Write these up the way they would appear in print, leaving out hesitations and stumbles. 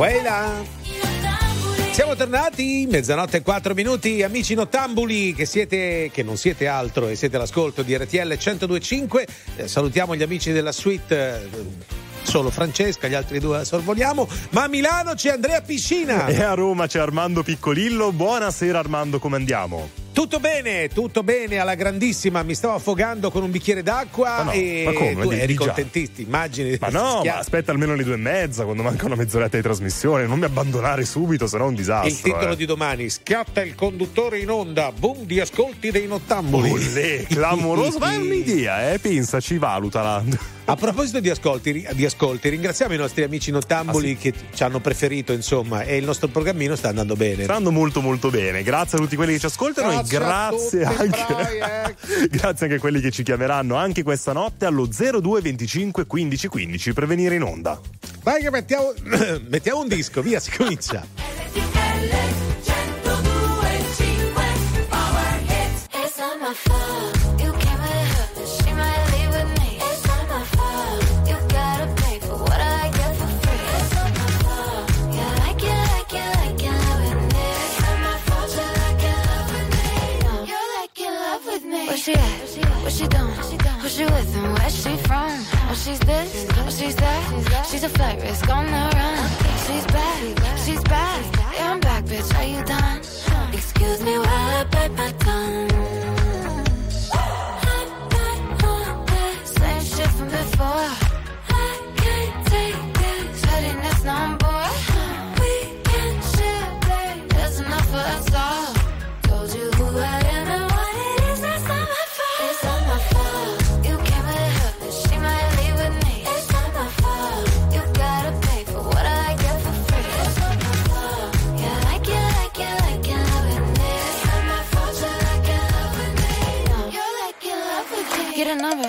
Weila. Siamo tornati, 00:04, amici nottambuli che non siete altro e siete all'ascolto di RTL 102.5. Salutiamo gli amici della suite, solo Francesca, gli altri due la sorvoliamo, ma a Milano c'è Andrea Piscina e a Roma c'è Armando Piccolillo. Buonasera Armando, come andiamo? Tutto bene, alla grandissima. Mi stavo affogando con un bicchiere d'acqua. Ma no, e ma come? Tu eri contentissimo, immagini. Ma no, ma aspetta almeno le 2:30, quando manca una mezz'oretta di trasmissione. Non mi abbandonare subito, sennò è un disastro. Il titolo di domani: schiatta il conduttore in onda, boom di ascolti dei nottambuli. Olè, clamoroso. Ma è un'idea, pensaci, valutala. A proposito di ascolti, ringraziamo i nostri amici nottambuli che ci hanno preferito, insomma, e il nostro programmino sta andando bene. Sta andando molto molto bene. Grazie a tutti quelli che ci ascoltano e grazie anche a quelli che ci chiameranno anche questa notte allo 02 25 15 15 per venire in onda. Vai che mettiamo un disco, via, si comincia. What she doing? Who she with and where she from? Oh, she's this, oh, she's that. She's a flight risk on the run. She's back, she's back. Yeah, I'm back, bitch, are you done? Excuse me while I bite my tongue. I'm not on that same shit from before. I can't take this, shutting this number. We can share, babe, there's enough for us all. Told you who I am and what it is. Get a number,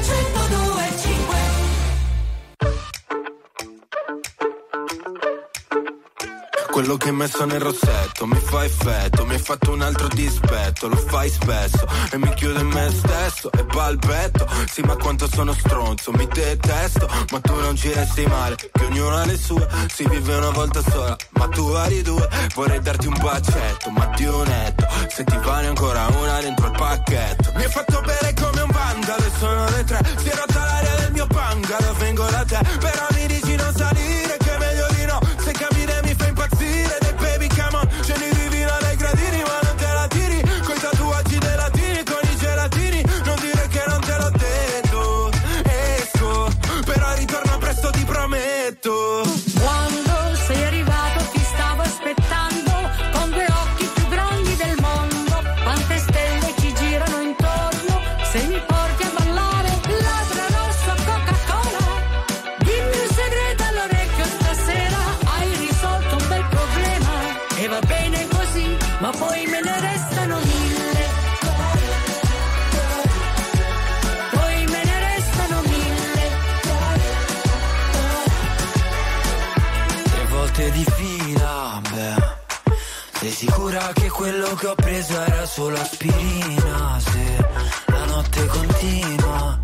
102.5. Quello che hai messo nel rossetto mi fa effetto, mi hai fatto un altro dispetto, lo fai spesso e mi chiudo in me stesso e balbetto. Sì, ma quanto sono stronzo, mi detesto, ma tu non ci resti male, che ognuno ha le sue, si vive una volta sola, ma tu hai due. Vorrei darti un bacetto, ma ti netto, se ti vale ancora una dentro il pacchetto. Mi hai fatto bere come un vandalo e sono le 3, si è rotta l'aria del mio bungalow, vengo da te, però mi dici non salire, che è meglio di no, se camminare mi fa impazzire. Dai baby come on, ce li divino dai gradini, ma non te la tiri, coi tatuaggi dei latini, con i gelatini. Non dire che non te l'ho detto, esco, però ritorno presto ti prometto. Quando sei arrivato ti stavo aspettando. ore di fila, beh, sei sicura che quello che ho preso era solo aspirina? Se la notte continua,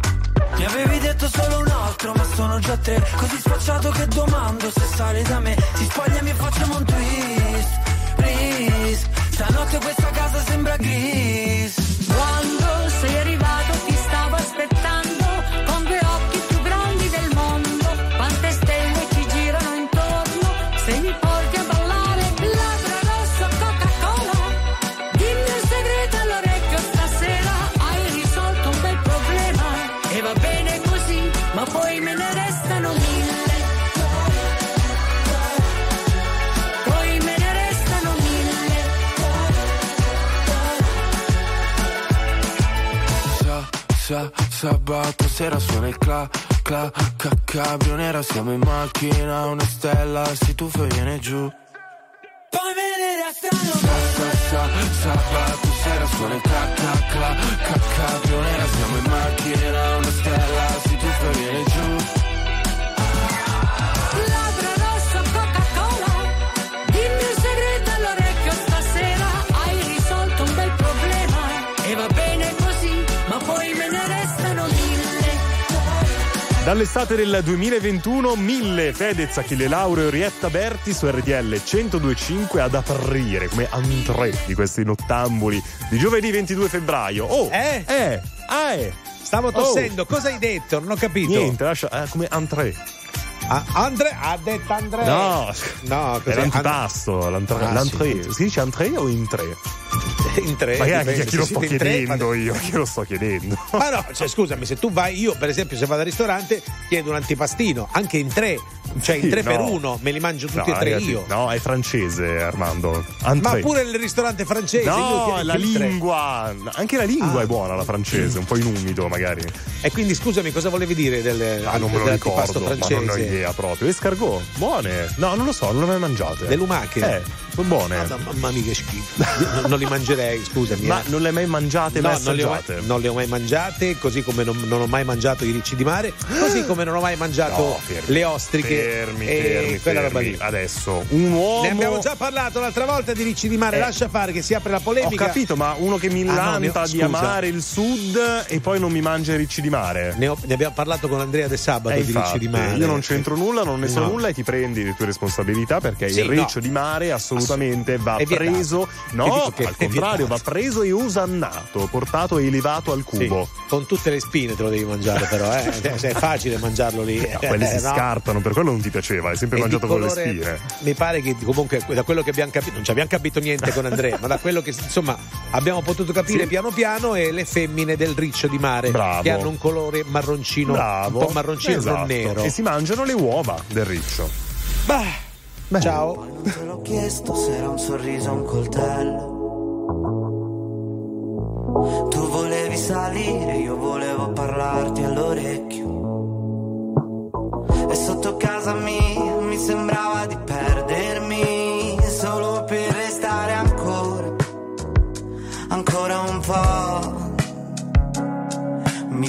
mi avevi detto solo un altro, ma sono già tre. Così sfacciato che domando se sale da me. Si spogliami e facciamo un twist, please. Stanotte questa casa sembra gris. Quando sei arrivato ti stavo aspettando. Sabato sera suona il cla, cla, cacabrio nera. Siamo in macchina, una stella si tuffa e viene giù. Poi me ne restano. Sabato sera suona il cla, cla, cla, cacabrio nera. Siamo in macchina, una stella si tuffa e viene giù. Dall'estate del 2021, 1000 Fedez, Achille Lauro e Orietta Berti su RTL 102.5 ad aprire come antre di questi nottambuli di giovedì 22 febbraio. Oh! Stavo tossendo, cosa hai detto? Non ho capito. Niente, lascia, come antre. Andre ha detto Andre. No, era antipasto. L'antre. Sì. Si dice antre o in tre? In tre. Ma anche chi lo sto chiedendo io? Chi lo sto chiedendo? Ma no, cioè scusami, se tu vai, io per esempio se vado al ristorante chiedo un antipastino, anche in tre, cioè in tre per uno, me li mangio tutti e tre ragazzi, io. No, è francese, Armando. Antre. Ma pure il ristorante francese. No, io la lingua. Anche la lingua è buona la francese, un po' in umido magari. E quindi scusami, cosa volevi dire del antipasto francese? Non me lo ricordo. Proprio escargot buone, no, non lo so, non le mai mangiate le lumache, sono buone, mamma mia che schifo. Non li mangerei, scusami, ma non le mai mangiate? No, non le ho mai mangiate, così come non ho mai mangiato i ricci di mare, così come non ho mai mangiato le ostriche, fermi, quella roba lì. Adesso un uomo, ne abbiamo già parlato l'altra volta di ricci di mare, lascia fare che si apre la polemica, ho capito, ma uno che mi lanta di amare il sud e poi non mi mangia i ricci di mare, ne abbiamo parlato con Andrea De Sabato di ricci di mare, io non c'entro nulla, non ne so nulla, e ti prendi le tue responsabilità, perché il riccio di mare assolutamente va preso, no, al contrario, va preso e usannato, portato e elevato al cubo. Sì. Con tutte le spine te lo devi mangiare però, cioè, è facile mangiarlo lì. No, quelli si scartano, per quello non ti piaceva, hai sempre mangiato con le spine. Mi pare che comunque da quello che abbiamo capito, non ci abbiamo capito niente con Andrea, ma da quello che insomma abbiamo potuto capire piano piano, è le femmine del riccio di mare, che hanno un colore marroncino, un po' marroncino, non nero. E si mangiano le uova del riccio. Beh. Ciao. Poi non te l'ho chiesto se era un sorriso o un coltello. Tu volevi salire, io volevo parlarti all'orecchio. E sotto casa mia mi sembrava di perdermi, solo per restare ancora un po'. Mi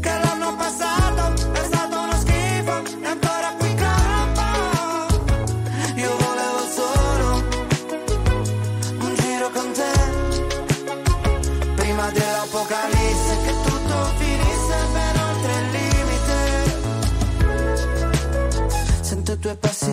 Che l'anno passato è stato uno schifo e ancora qui campo. Io volevo solo un giro con te, prima dell'apocalisse, che tutto finisse per oltre il limite. Sento i tuoi passi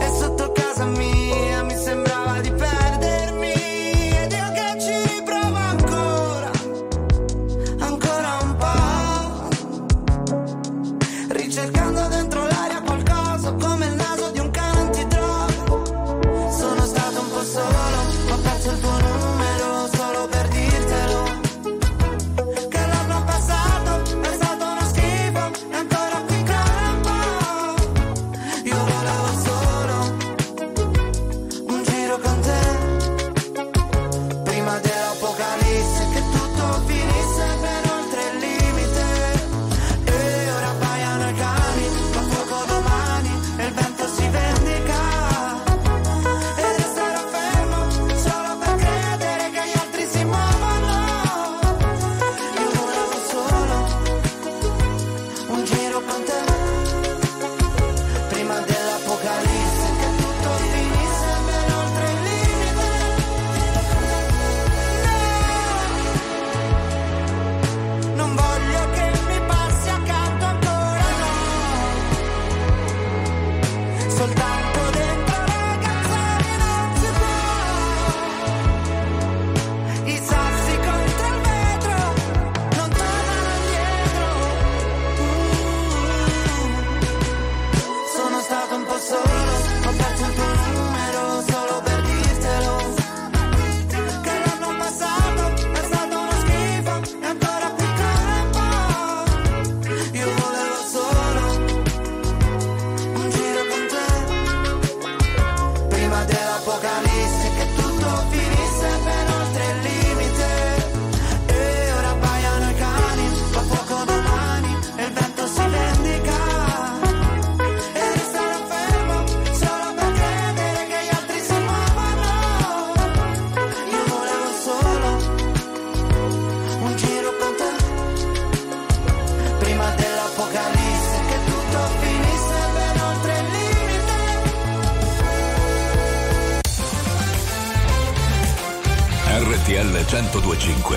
E sotto casa mia mi sembrava di perdermi, ed io che ci provo ancora un po', ricercando dentro l'aria qualcosa, come il naso di un cane antitropo. Sono stato un po' solo, ho perso il tuo numero solo per dirtelo. RTL 102.5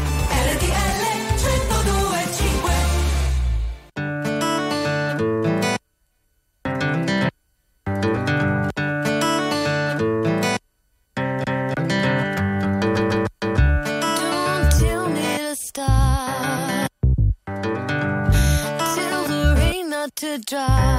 RTL 102.5. Don't tell me to stop till the rain not to dry.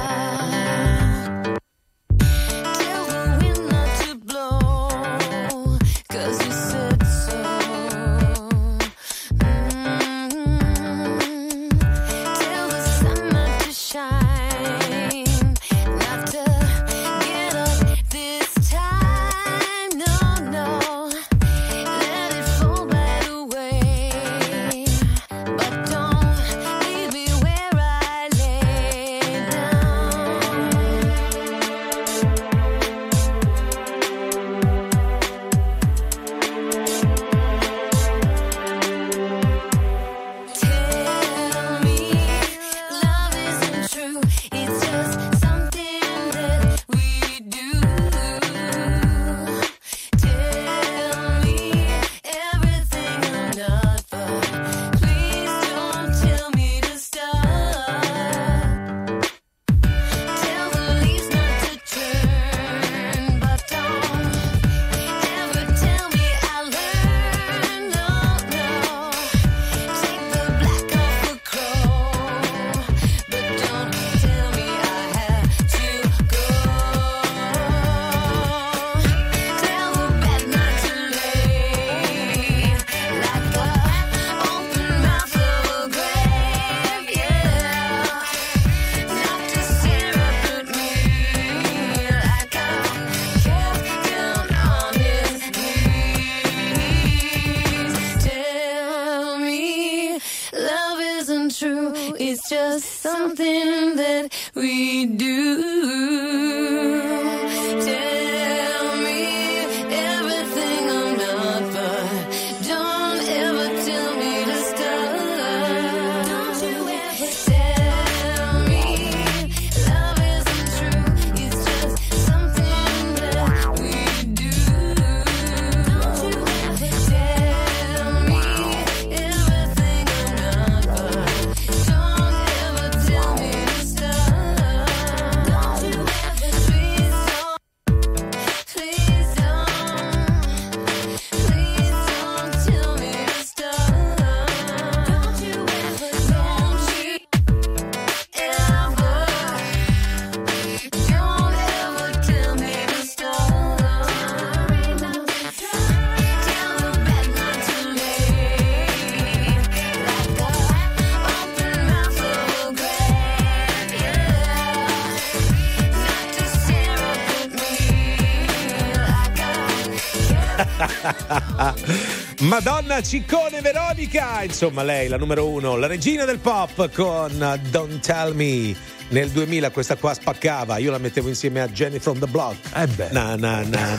Madonna Ciccone Veronica, insomma lei la numero uno, la regina del pop con Don't Tell Me. Nel 2000 questa qua spaccava, io la mettevo insieme a Jenny from the Block.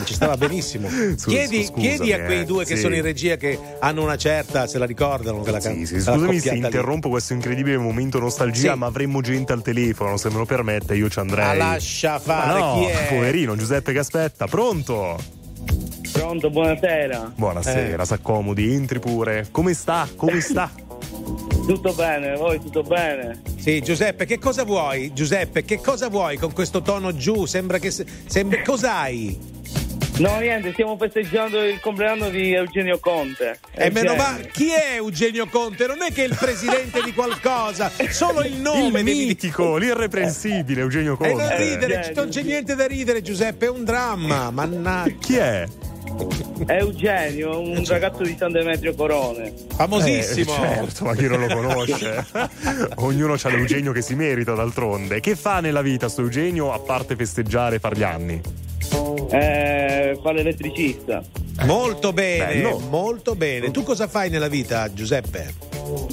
Ci stava benissimo. Chiedi a quei due che sono in regia, che hanno una certa, se la ricordano quella canzone. Scusami se interrompo questo incredibile momento nostalgia, ma avremmo gente al telefono, se me lo permette io ci andrei. Lascia fare, no, chi è? Poverino Giuseppe che aspetta. Pronto? Pronto, buonasera. Buonasera, s'accomodi, entri pure. Come sta? Come sta? Tutto bene, voi tutto bene? Sì, Giuseppe, che cosa vuoi? Giuseppe, che cosa vuoi con questo tono giù? Sembra che... cos'hai? No, niente, stiamo festeggiando il compleanno di Eugenio Conte. E meno male. Chi è Eugenio Conte? Non è che è il presidente di qualcosa, solo il nome. Il mitico, l'irreprensibile Eugenio Conte. E non ridere, non c'è niente da ridere, Giuseppe, è un dramma, mannaggia. Chi è? Eugenio, un ragazzo di San Demetrio Corone, famosissimo, certo, ma chi non lo conosce? Ognuno c'ha l'Eugenio che si merita, d'altronde. Che fa nella vita sto Eugenio, a parte festeggiare e far gli anni? Fa l'elettricista. Molto bene. Bello. Molto bene. Tu cosa fai nella vita, Giuseppe?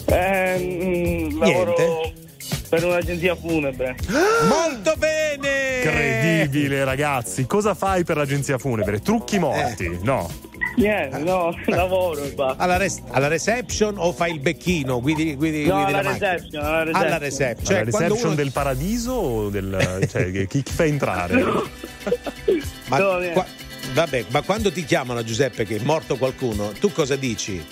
Lavoro per un'agenzia funebre. Molto bene. Incredibile, ragazzi. Cosa fai per l'agenzia funebre? Trucchi morti? No. Niente, no, lavoro e basta. Alla reception o fai il becchino? Guidi alla reception, alla reception. Alla reception, cioè, alla reception uno... del paradiso o del, cioè, chi fa entrare? No. Ma no, vabbè, ma quando ti chiamano, Giuseppe, che è morto qualcuno, tu cosa dici?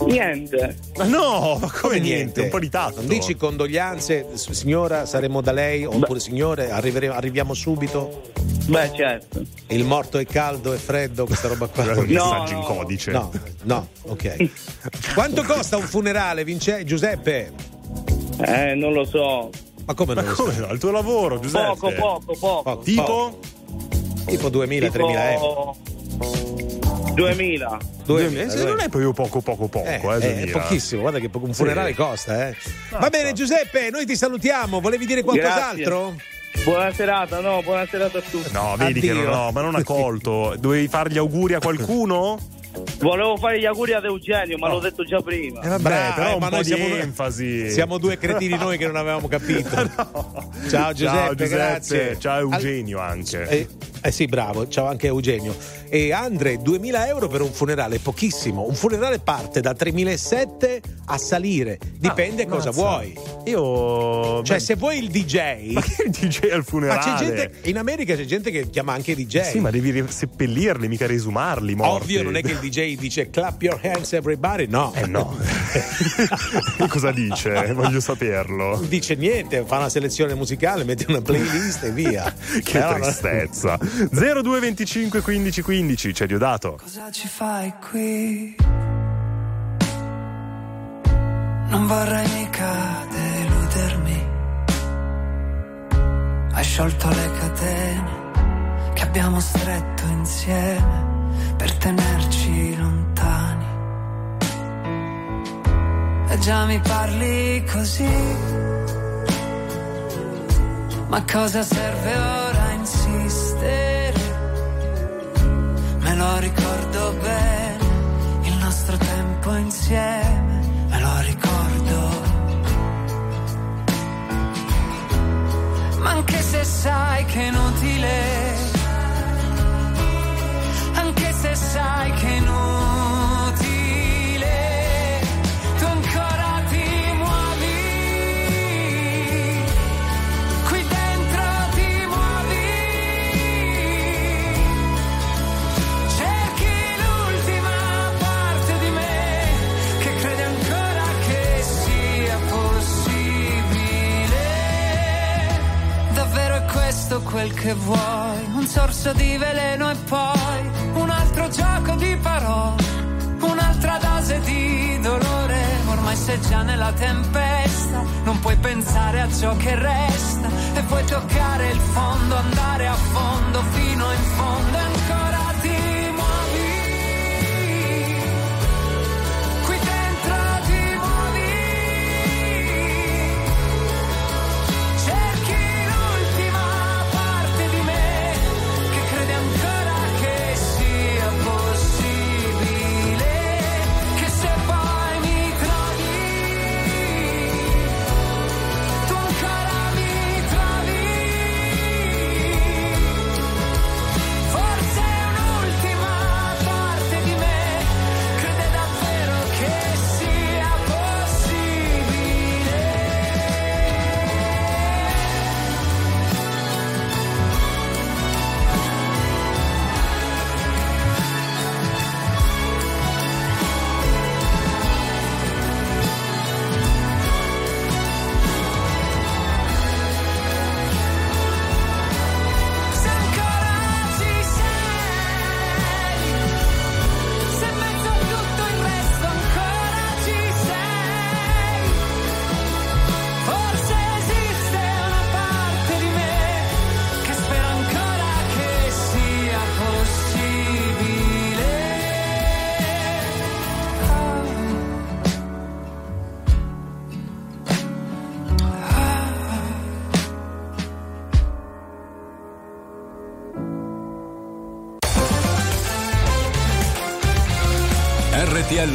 Niente. Ma no, ma come niente? Un po' di tatto. Non dici condoglianze, signora, saremo da lei, oppure beh, signore, arriviamo subito? Beh, certo. Il morto è caldo, è freddo, questa roba qua. No, messaggio in codice. No, ok. Quanto costa un funerale, Giuseppe? Non lo so. Ma come non lo so? Il tuo lavoro, Giuseppe? Poco. Tipo 2.000-3.000 euro. 2000. Non è proprio poco. È pochissimo, guarda che un funerale costa. Va bene, Giuseppe, noi ti salutiamo. Volevi dire qualcos'altro? Grazie. Buona serata a tutti. No, vedi addio. Che ma non ha colto. Dovevi fare gli auguri a qualcuno? Volevo fare gli auguri ad Eugenio, ma l'ho detto già prima. Vabbè, però un po' di enfasi. Siamo due cretini noi che non avevamo capito. No. Ciao Giuseppe, grazie. Ciao Eugenio anche. Sì, bravo, ciao anche Eugenio. E Andre, 2.000 euro per un funerale, pochissimo. Un funerale parte da 3.700 a salire, dipende cosa vuoi. Se vuoi il DJ. Ma che il DJ al funerale? Ma c'è gente, in America c'è gente che chiama anche DJ. Sì, ma devi seppellirli, mica risumarli morti. Ovvio, non è che il DJ dice clap your hands everybody, no. Cosa dice? Voglio saperlo. Non dice niente, fa una selezione musicale, mette una playlist e via. Che tristezza. 0225 15 15, c'è Diodato. Cosa ci fai qui? Non vorrei mica deludermi. Hai sciolto le catene che abbiamo stretto insieme per tenerci lontani. E già mi parli così. Ma cosa serve ora insistere? Me lo ricordo bene, il nostro tempo insieme, me lo ricordo. Ma anche se sai che è inutile, anche se sai che è inutile, tu ancora ti muovi, qui dentro ti muovi, cerchi l'ultima parte di me che crede ancora che sia possibile. Davvero è questo quel che vuoi? Un sorso di veleno e poi un altro gioco di parole, un'altra dose di dolore. Ormai sei già nella tempesta, non puoi pensare a ciò che resta e puoi toccare il fondo, andare a fondo, fino in fondo, ancora ti muovi, qui dentro ti muovi, cerchi l'ultima parte di me che crede ancora che sia possibile. RTL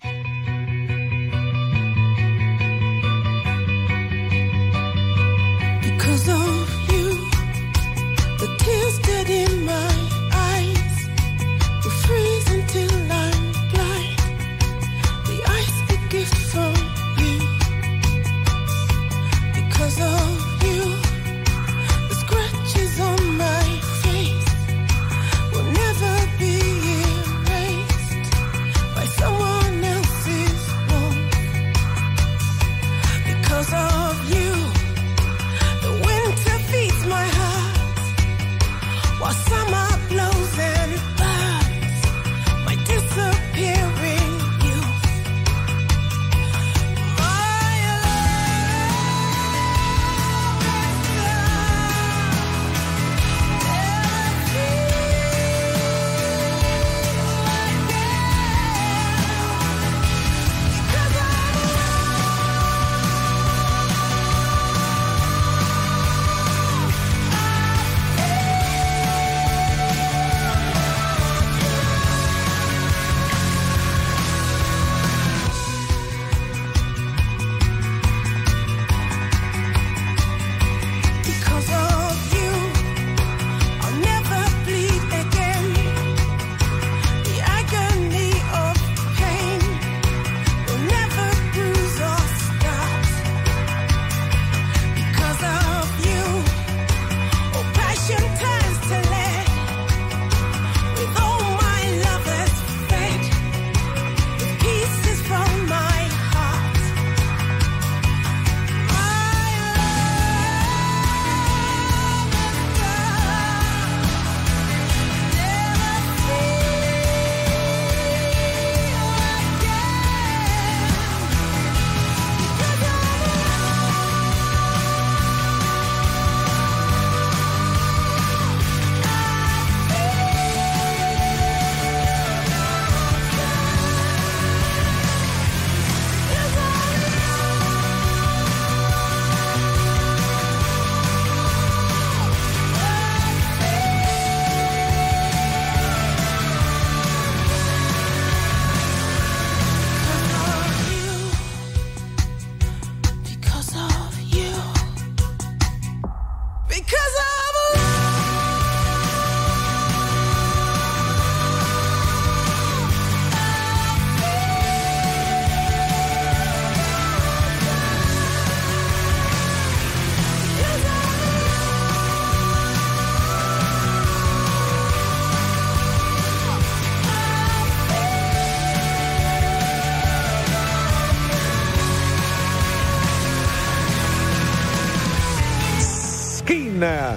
102.5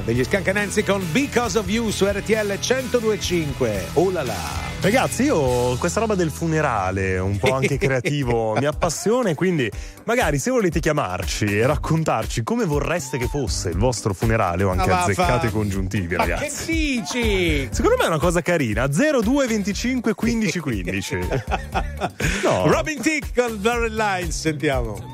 degli Scancanensi con Because of You su RTL 102.5. Oh la la. Ragazzi, io questa roba del funerale, un po' anche creativo, mi appassiona, quindi magari se volete chiamarci e raccontarci come vorreste che fosse il vostro funerale o anche azzeccate congiuntivi, ragazzi. Ma che dici? Secondo me è una cosa carina. 02 25 15 15. No. Robin Thicke con Blurred Lines, sentiamo.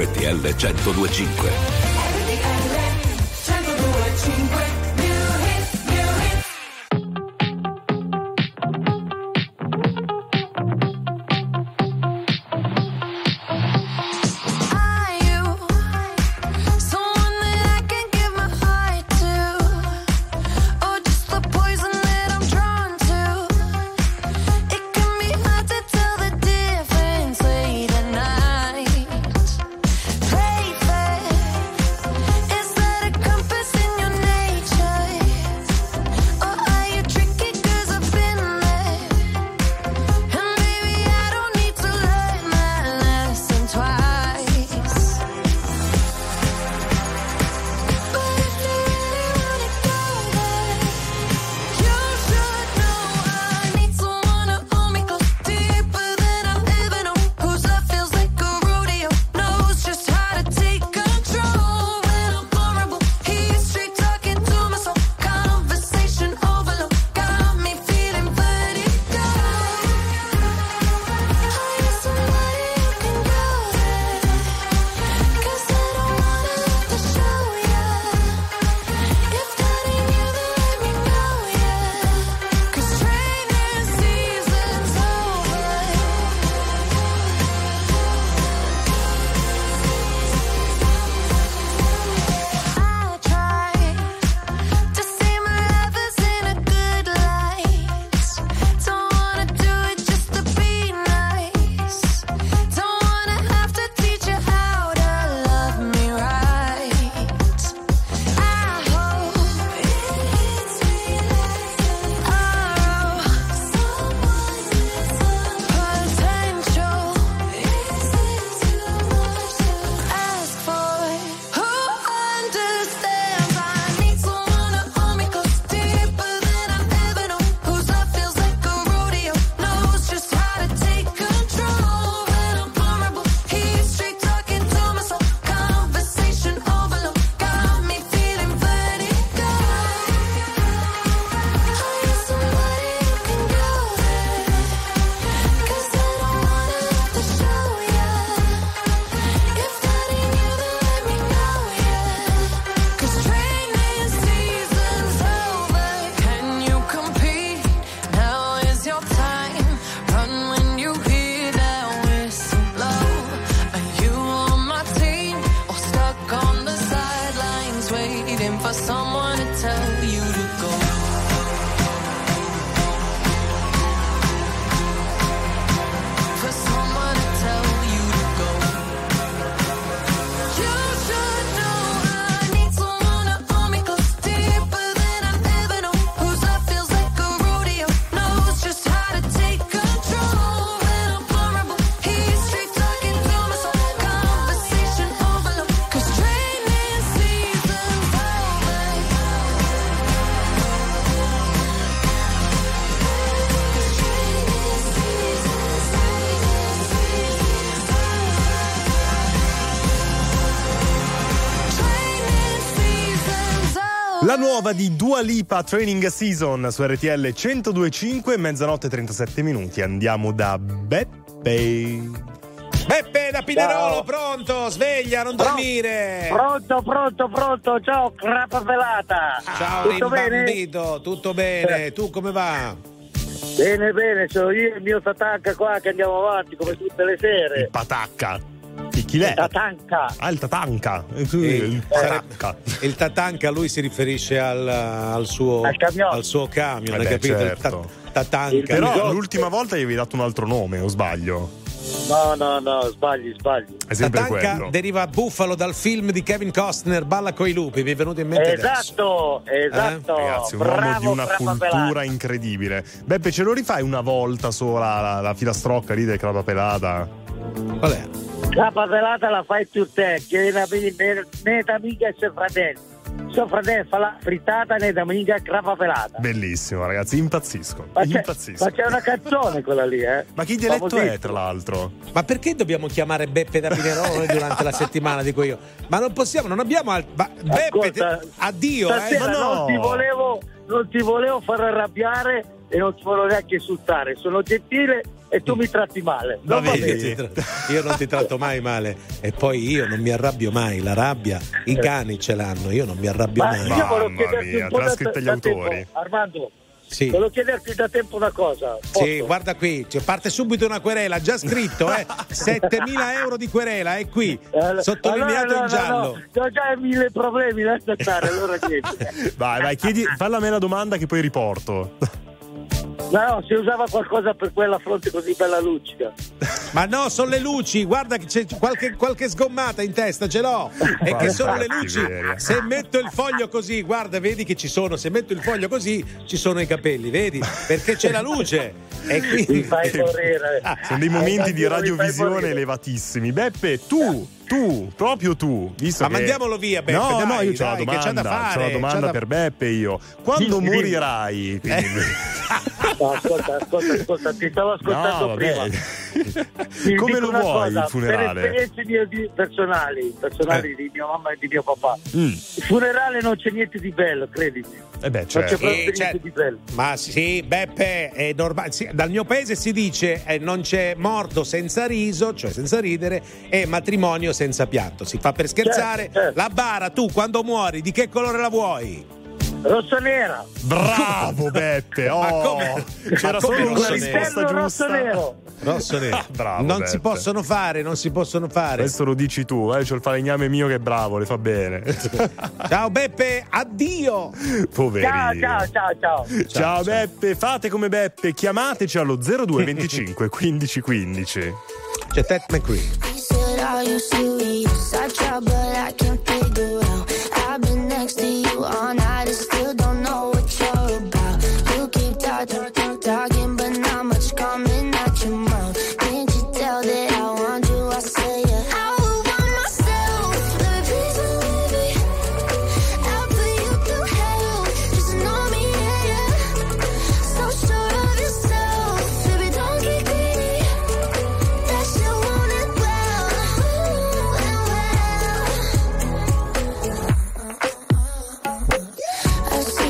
RTL 102.5. La nuova di Dua Lipa, Training Season, su RTL 102.5, 00:37. Andiamo da Beppe da Pinerolo, pronto, sveglia, non dormire. Pronto, ciao, crapa pelata. Ciao, tutto bene? Tutto bene, tu come va? Bene, sono io e il mio Tatacca qua che andiamo avanti come tutte le sere. Il Patacca. Chi l'è? Il Tatanka. Il Tatanka, lui si riferisce al suo camion, hai capito? Certo. Tatanka. Però l'ultima volta gli avevi dato un altro nome, o sbaglio? No, sbagli. È sempre Tatanka quello. Deriva Buffalo dal film di Kevin Costner, Balla coi lupi, vi è venuto in mente esatto. Ragazzi, un uomo di una cultura pelata incredibile. Beppe, ce lo rifai una volta sola la filastrocca lì del crapa pelata? Qual è? Crapa pelata la fai tu te, che ne da amica e suo fratello. Suo fratello fa la frittata né da amica crapa pelata. Bellissimo, ragazzi, impazzisco. Ma c'è una canzone quella lì, eh? Ma chi dialetto è, tra l'altro? Ma perché dobbiamo chiamare Beppe da Pinerolo durante la settimana, dico io? Ma non possiamo, non abbiamo Beppe, addio, eh? Ma no. Non ti volevo far arrabbiare e non ti volevo neanche insultare. Sono gentile e tu mi tratti male. Non va bene. Io non ti tratto mai male e poi io non mi arrabbio mai. La rabbia i cani ce l'hanno, io non mi arrabbio mai. Io volevo chiederti un po' da tempo, Armando. Sì. Volevo chiederti da tempo una cosa. Posso? Sì, guarda qui, parte subito una querela, già scritto, 7.000 euro di querela, è qui, sottolineato in giallo. Ho già 1000 problemi, lascia stare, allora chiedi. Vai, chiedi, falla a me la domanda che poi riporto. No, si usava qualcosa per quella fronte così bella lucida. Ma no, sono le luci, guarda che c'è qualche sgommata in testa, ce l'ho. E che sono le luci. Se metto il foglio così, guarda, vedi che ci sono. Se metto il foglio così, ci sono i capelli, vedi? Perché c'è la luce. E quindi mi fai morire. Sono dei momenti di radiovisione elevatissimi. Beppe, tu, visto ma che... mandiamolo via, Beppe. No, dai, io c'ho la domanda, che c'è da fare. C'ho la domanda per Beppe io. Quando morirai? Quindi... No, ascolta, ti stavo ascoltando prima. Come lo vuoi il funerale? Per esperienze mie personali di mia mamma e di mio papà. Il funerale non c'è niente di bello, credimi. Certo. Non c'è proprio niente di bello. Ma sì, Beppe, è normale. Sì, dal mio paese si dice non c'è morto senza riso, cioè senza ridere, e matrimonio senza pianto. Si fa per scherzare. Certo. La bara, tu quando muori, di che colore la vuoi? Rosso-nera. Bravo Beppe, oh. C'era solo una risposta giusta. Rosso-nero. Bravo, non Beppe. Non si possono fare. Questo lo dici tu, c'è il falegname mio che è bravo, le fa bene. Ciao Beppe, addio. Poverino. Ciao Beppe, fate come Beppe, chiamateci allo 0225 1515. C'è Ted McQueen. I've been next to you all night and still don't know what you're about. You keep talking, but not much coming out your mouth. Can't you tell that I want you? I say yeah. I will want myself, baby, please believe me. I'll put you through hell, just know me, yeah. So sure of yourself, baby, don't get greedy. That you want it well. I see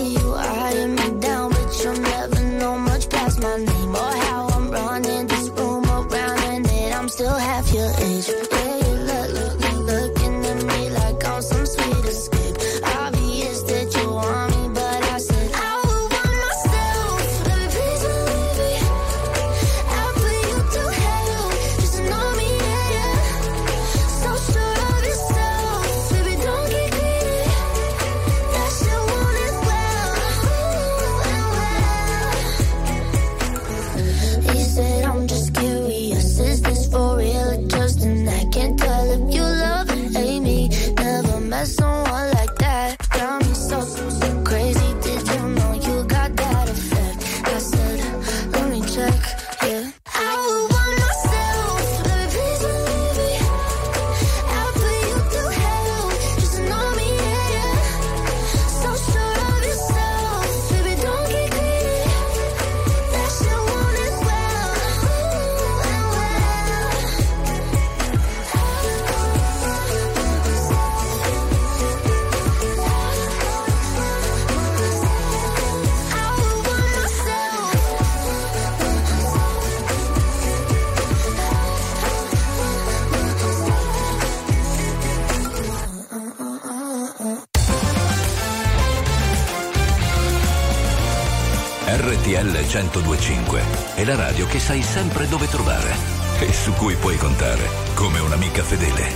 RTL 102.5 è la radio che sai sempre dove trovare e su cui puoi contare come un'amica fedele.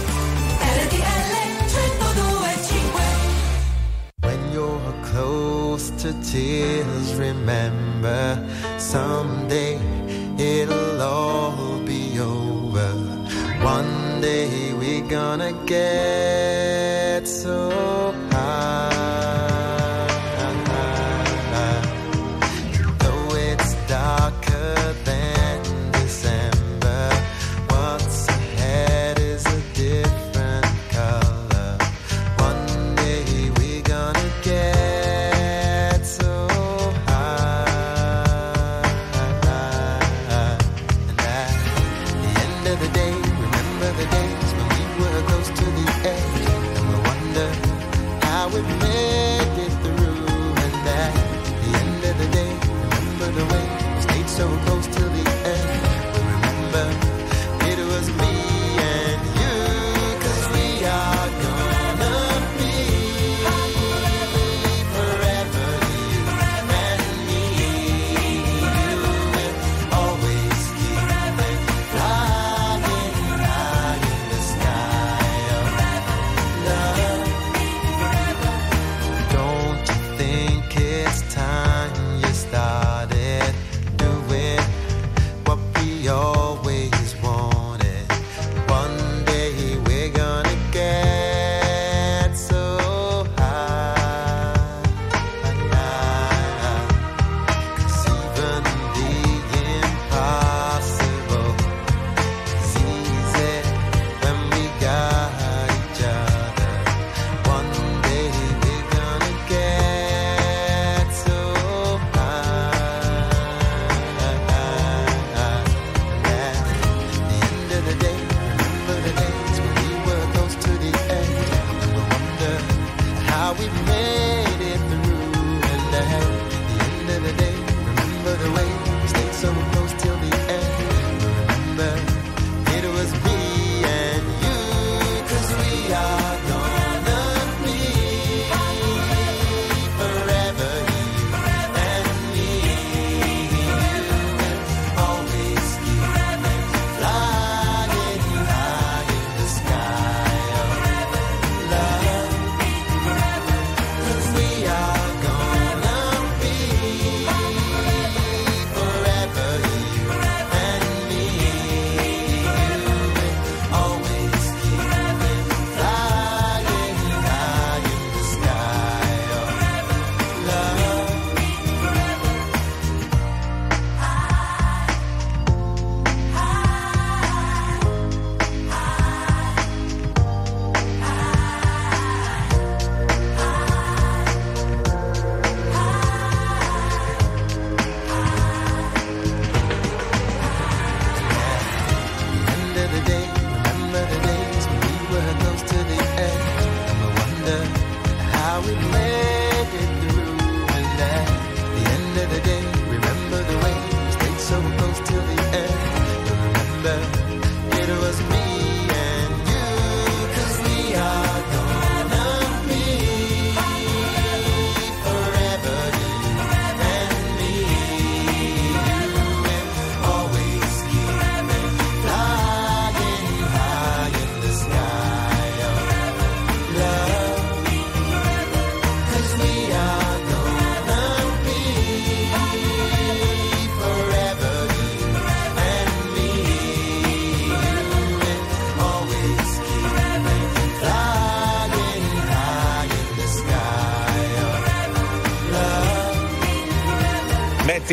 RTL 102.5. When you're close to tears, remember someday it'll all be over. One day we're gonna get so high.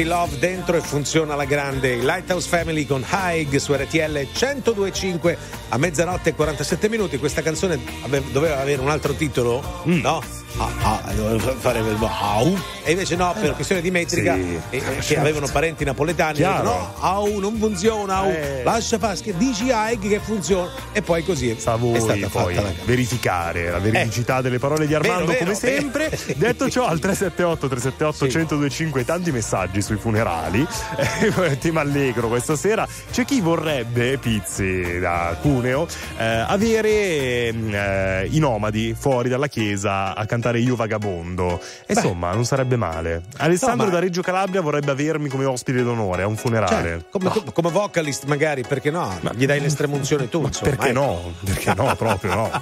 Love dentro e funziona alla grande. Lighthouse Family con Haig su RTL 102.5 a mezzanotte e 47 minuti. Questa canzone doveva avere un altro titolo, no? Doveva fare e invece no, per questione di metrica, sì, che avevano parenti napoletani, no, non funziona, lascia fare, dici Haig che funziona, e poi così è stata poi fatta verificare la veridicità delle parole di Armando, vero, come sempre. Detto ciò, al 378 378 1025 tanti messaggi sui funerali. Tema allegro questa sera. C'è chi vorrebbe, Pizzi da Cuneo, avere i nomadi fuori dalla chiesa a cantare Io Vagabondo. Insomma, non sarebbe male. Alessandro da Reggio Calabria vorrebbe avermi come ospite d'onore a un funerale. Cioè, come vocalist magari, perché no? Ma gli dai l'estremunzione tu, insomma. Perché no? Perché no, proprio no.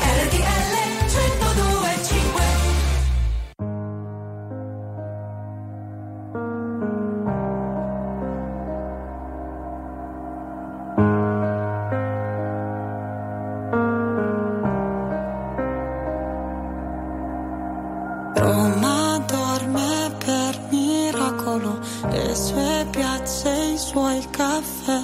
RTL 102.5. Roma dorme per miracolo, le sue piazze, i suoi caffè,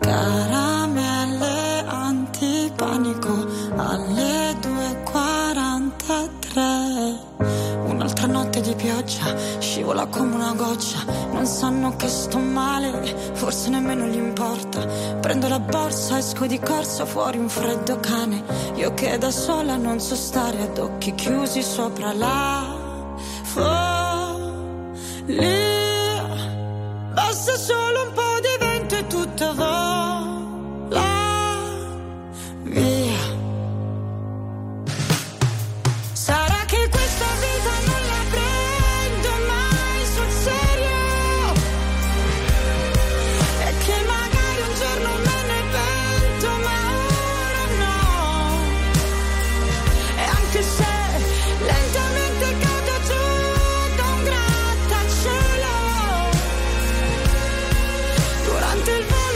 caramelle antipanico, alle 2:43. Un'altra notte di pioggia, scivola come una goccia, non sanno che sto male, forse nemmeno gli importa. Prendo la borsa, esco di corsa, fuori un freddo cane, io che da sola non so stare, ad occhi chiusi sopra la lì, basta solo un po' di vento e tutto vola via. Sarà che questa vita non la prendo mai sul serio e che magari un giorno me ne pento, ma ora no. E anche se lentamente cado giù da un grattacielo, durante il volo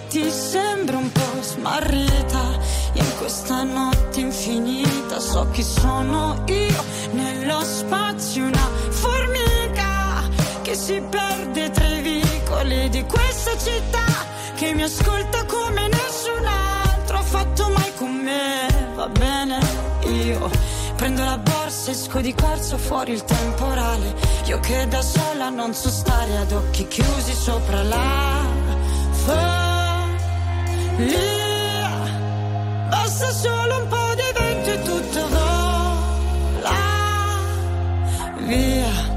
che ti sembro un po' smarrita, in questa notte infinita so chi sono io, nello spazio una formica che si perde tra i vicoli di questa città, che mi ascolta come nessun altro ha fatto mai con me, va bene, io prendo la borsa, esco di corsa fuori il temporale, io che da sola non so stare ad occhi chiusi sopra la follia, basta solo un po' di vento e tutto vola via.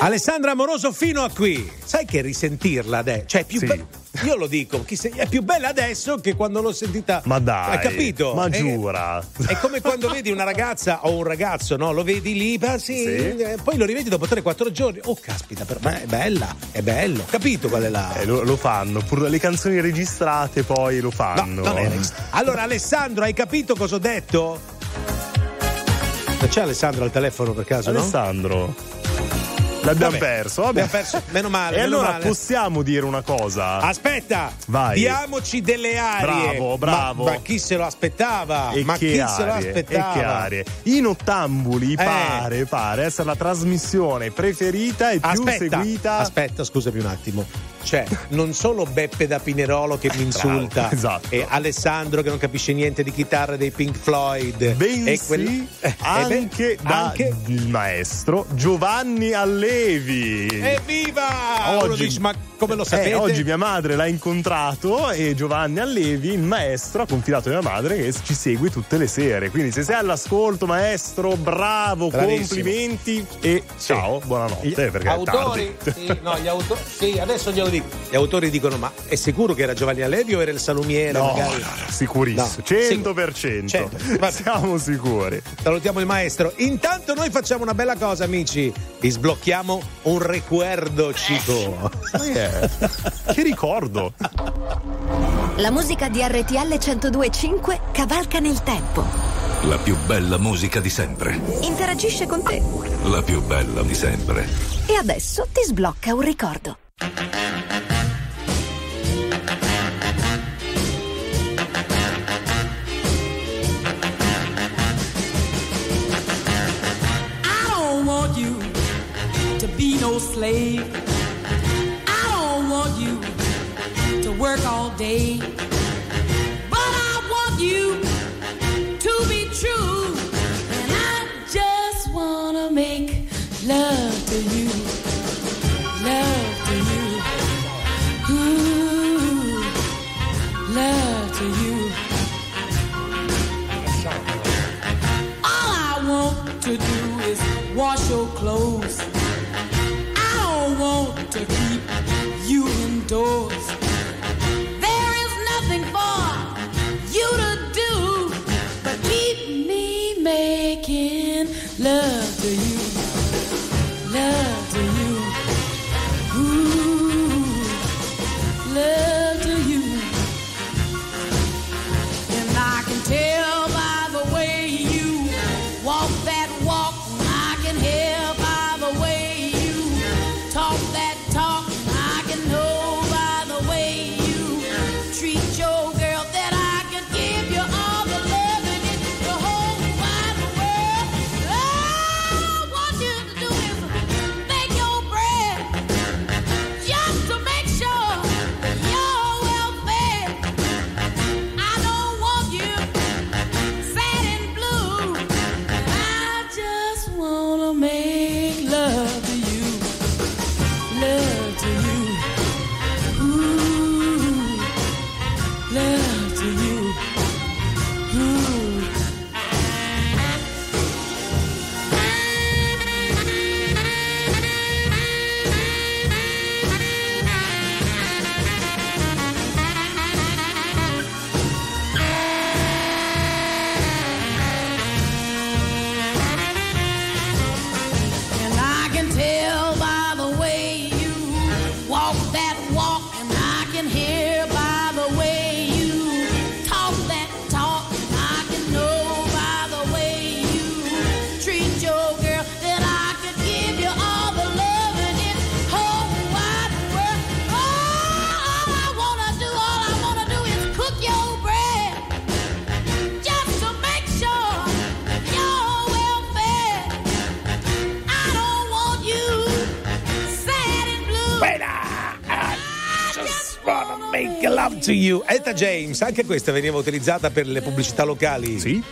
Alessandra Amoroso fino a qui, sai che risentirla cioè più sì. Io lo dico, è più bella adesso che quando l'ho sentita. Ma dai, hai capito? Ma giura. È come quando vedi una ragazza o un ragazzo, no? Lo vedi lì, poi lo rivedi dopo 3-4 giorni. Oh, caspita, per me è bella, è bello. Capito qual è la. Lo fanno, pure le canzoni registrate poi lo fanno. No, no, allora, Alessandro, hai capito cosa ho detto? C'è Alessandro al telefono per caso? Alessandro. No? L'abbiamo perso, meno male. E allora possiamo dire una cosa? Aspetta, vai. Diamoci delle arie. Bravo. Ma chi se lo aspettava? E che arie. I Nottambuli pare essere la trasmissione preferita e più seguita. Aspetta, scusami un attimo. Cioè, non solo Beppe da Pinerolo che mi insulta, bravo, esatto. E Alessandro che non capisce niente di chitarra dei Pink Floyd, anche il maestro Giovanni Allevi. Evviva! Oggi, ma come lo sapete? Oggi mia madre l'ha incontrato e Giovanni Allevi, il maestro, ha confidato a mia madre che ci segue tutte le sere. Quindi se sei all'ascolto, maestro, bravo, bravissimo. Complimenti e ciao, buonanotte. Perché autori, è tardi. Adesso glielo dico. Gli autori dicono: ma è sicuro che era Giovanni Allevi o era il salumiere? No, sicurissimo, 100%. Siamo sicuri. Salutiamo il maestro. Intanto noi facciamo una bella cosa, amici. Vi sblocchiamo un ricordo, Cico. Che ricordo. La musica di RTL 102.5 cavalca nel tempo. La più bella musica di sempre. Interagisce con te. La più bella di sempre. E adesso ti sblocca un ricordo. I don't want you to be no slave. I don't want you to work all day. But I want you to be true. And I just wanna make love to you. Love. Love to you. All I want to do is wash your clothes. I don't want to keep you indoors. There is nothing for you to do but keep me making love to you. Love to you. Ooh, love. Up to you, Etta James. Anche questa veniva utilizzata per le pubblicità locali. Sì.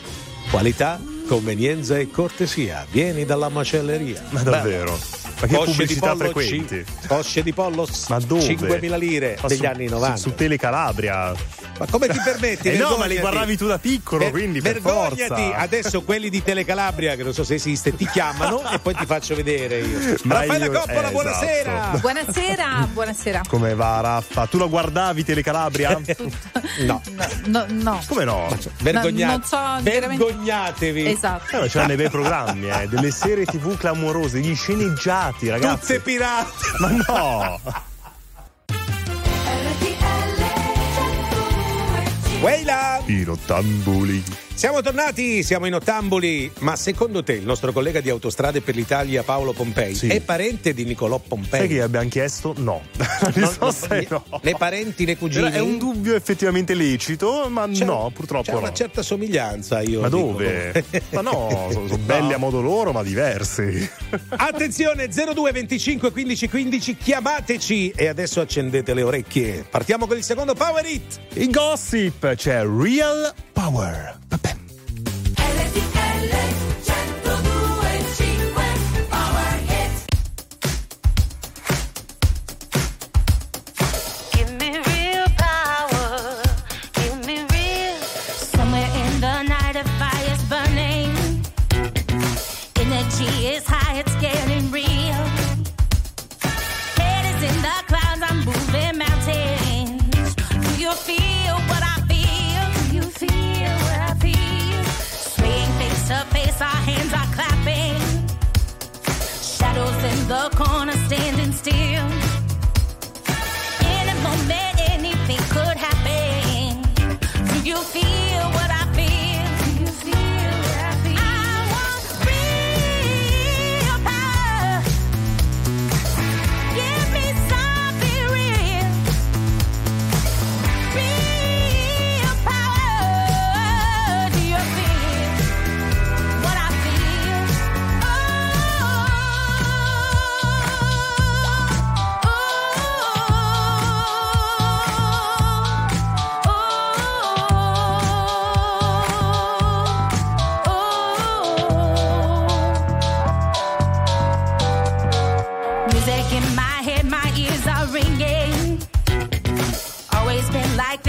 Qualità, convenienza e cortesia. Vieni dalla macelleria. Ma davvero? Beh. Ma che pubblicità frequenti? Cosce di pollo, ma dove? 5.000 lire degli anni 90. Su Telecalabria. Ma come ti permetti? No, ma li guardavi tu da piccolo, quindi vergognati. Per forza. Adesso quelli di Telecalabria, che non so se esiste, ti chiamano e poi ti faccio vedere io. Raffaella Coppola, esatto. Buonasera. Buonasera, buonasera. Come va, Raffa? Tu la guardavi Telecalabria? No. No. Come no? Vergognati. No, vergognatevi. Esatto. C'erano dei bei programmi, delle serie TV clamorose, gli sceneggiati. Ragazzi. Tutte pirate! Ma no! Weila! I nottambuli. Siamo tornati, siamo in Ottambuli. Ma secondo te il nostro collega di Autostrade per l'Italia, Paolo Pompei, sì, è parente di Nicolò Pompei? Sai che gli abbiamo chiesto? No. No. Né parenti né cugini? È un dubbio effettivamente lecito, ma no, purtroppo c'è una certa somiglianza, io. Ma dico, dove? Ma no, sono belli a modo loro, ma diversi. Attenzione, 02 25 15 15, chiamateci e adesso accendete le orecchie. Partiamo con il secondo Power Hit. In gossip c'è Real Power. The corner standing still. Any moment, anything could happen. Do you feel what I feel? Do you feel what I feel? I want real power. Give me something real. Real power. Do you feel what I feel?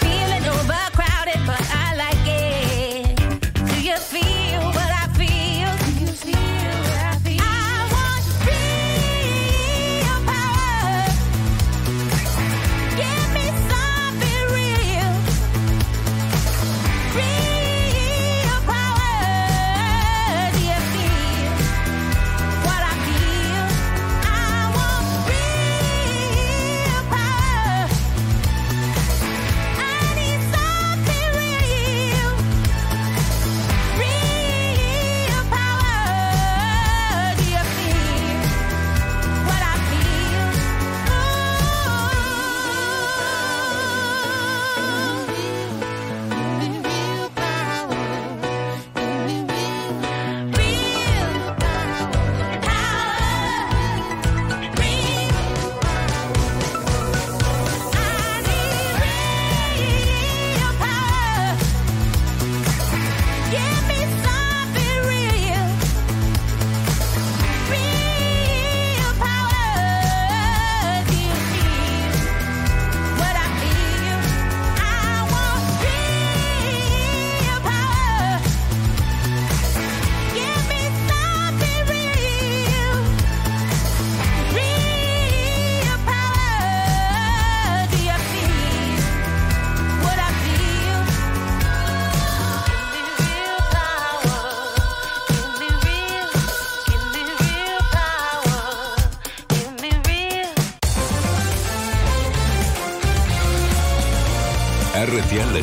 Feeling overcrowded, but I like it. Do you feel what I feel? Do you feel what I feel? RTL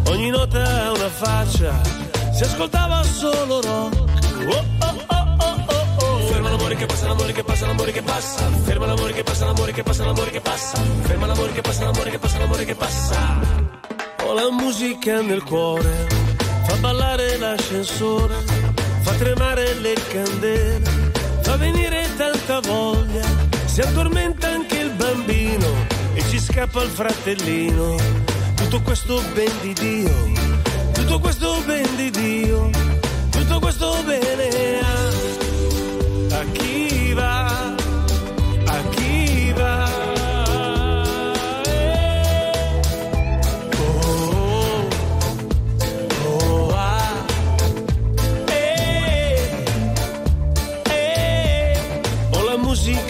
Ogni nota è una faccia, si ascoltava solo rock. Oh, oh, oh, oh, oh, oh. Ferma l'amore che passa, l'amore che passa, l'amore che passa. Ferma l'amore che passa, l'amore che passa, l'amore che passa. Ferma l'amore che passa, l'amore che passa, l'amore che passa. Ho la musica nel cuore, fa ballare l'ascensore, fa tremare le candele, fa venire tanta voglia, si addormenta anche il bambino e ci scappa il fratellino. Tutto questo ben di Dio, tutto questo ben di Dio, tutto questo bene a chi va, a chi va.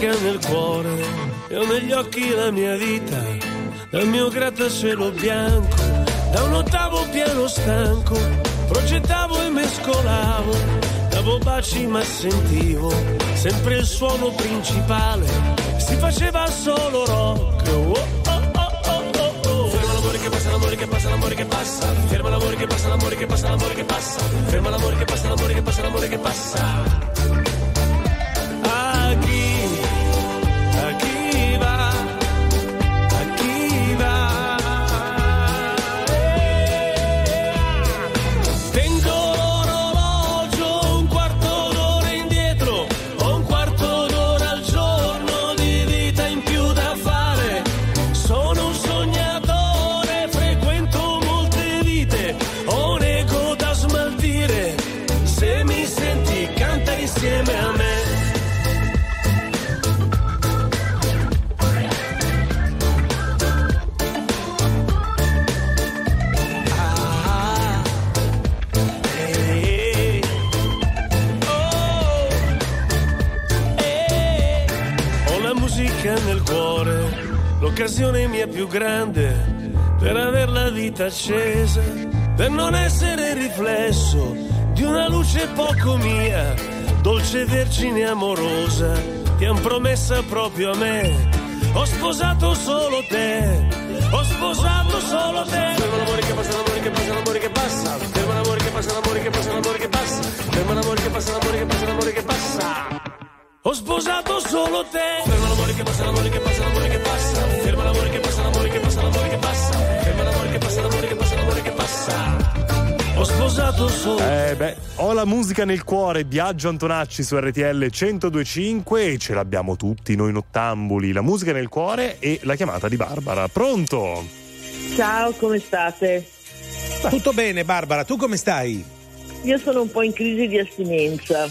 Nel cuore e ho negli occhi la mia vita, dal mio grattacielo bianco, da un ottavo piano stanco, progettavo e mescolavo, davo baci ma sentivo sempre il suono principale, si faceva solo rock. Oh, oh, oh, oh, oh. Ferma l'amore che passa, l'amore che passa, l'amore che passa. Ferma l'amore che passa, l'amore che passa, l'amore che passa. Ferma l'amore che passa, l'amore che passa, l'amore che passa. L'occasione mia più grande per aver la vita accesa, per non essere riflesso di una luce poco mia, dolce vergine amorosa, ti han promessa proprio a me, ho sposato solo te, ho sposato solo te. Ferma l'amore che passa, l'amore che passa, l'amore che passa. Ferma l'amore che passa, l'amore che passa, l'amore che passa. Ferma l'amore che passa, l'amore che passa, l'amore che passa. Ho sposato solo te. Ferma l'amore che passa, l'amore che passa, l'amore che passa. Ferma l'amore che passa, l'amore che passa, l'amore che passa. Ferma l'amore che passa, l'amore che passa, l'amore che passa. Ho sposato solo. Ho la musica nel cuore, Biagio Antonacci su RTL 102.5, e ce l'abbiamo tutti noi nottambuli, la musica nel cuore e la chiamata di Barbara. Pronto? Ciao, come state? Tutto bene, Barbara, tu come stai? Io sono un po' in crisi di astinenza.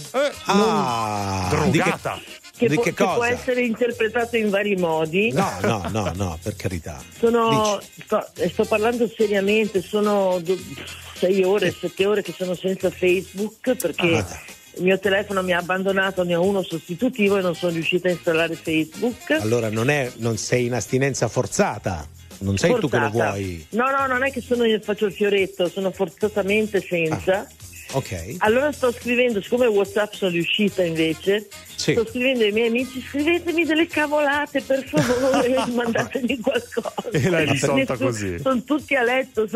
Drogata! Che cosa? Può essere interpretato in vari modi. No, per carità. Sto parlando seriamente, sono 6 ore, 7 ore che sono senza Facebook perché il mio telefono mi ha abbandonato, ne ho uno sostitutivo e non sono riuscita a installare Facebook. Allora non sei in astinenza forzata. Non sei forzata. Tu che lo vuoi. No, non è che faccio il fioretto, sono forzatamente senza. Ok. Allora sto scrivendo, siccome WhatsApp sono riuscita invece, sto scrivendo ai miei amici: scrivetemi delle cavolate per favore, mandatemi qualcosa. E l'hai risolta così. Sono tutti a letto.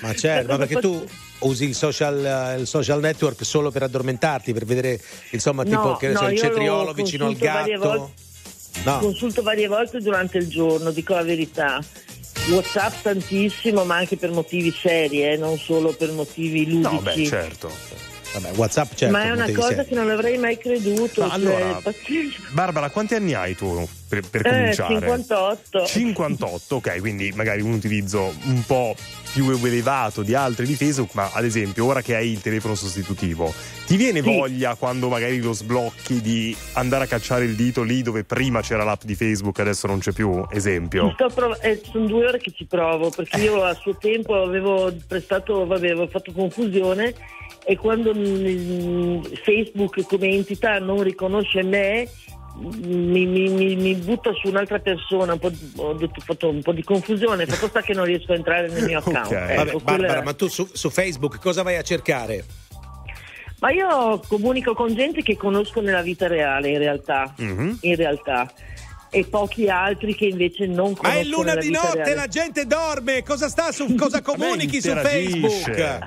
Ma certo, perché tu usi il social network solo per addormentarti, per vedere, insomma, il cetriolo vicino al gatto. Consulto varie volte durante il giorno, dico la verità. WhatsApp tantissimo, ma anche per motivi seri, non solo per motivi ludici. Certo. Vabbè, WhatsApp certo. Ma è una cosa seri. Che non avrei mai creduto. Allora, Barbara, quanti anni hai tu per cominciare? 58. 58, ok, quindi magari un utilizzo un po' più elevato di altri di Facebook, ma ad esempio ora che hai il telefono sostitutivo ti viene voglia, quando magari lo sblocchi, di andare a cacciare il dito lì dove prima c'era l'app di Facebook adesso non c'è più, esempio? Sono 2 ore che ci provo, perché io a suo tempo avevo fatto confusione, e quando Facebook come entità non riconosce me mi butto su un'altra persona, ho fatto un po' di confusione, fatto sta che non riesco a entrare nel mio account. Okay. Vabbè, Barbara, ma tu su Facebook cosa vai a cercare? Ma io comunico con gente che conosco nella vita reale, in realtà, e pochi altri che invece non conosco. Ma è l'una di notte, reale. La gente dorme, cosa comunichi su Facebook?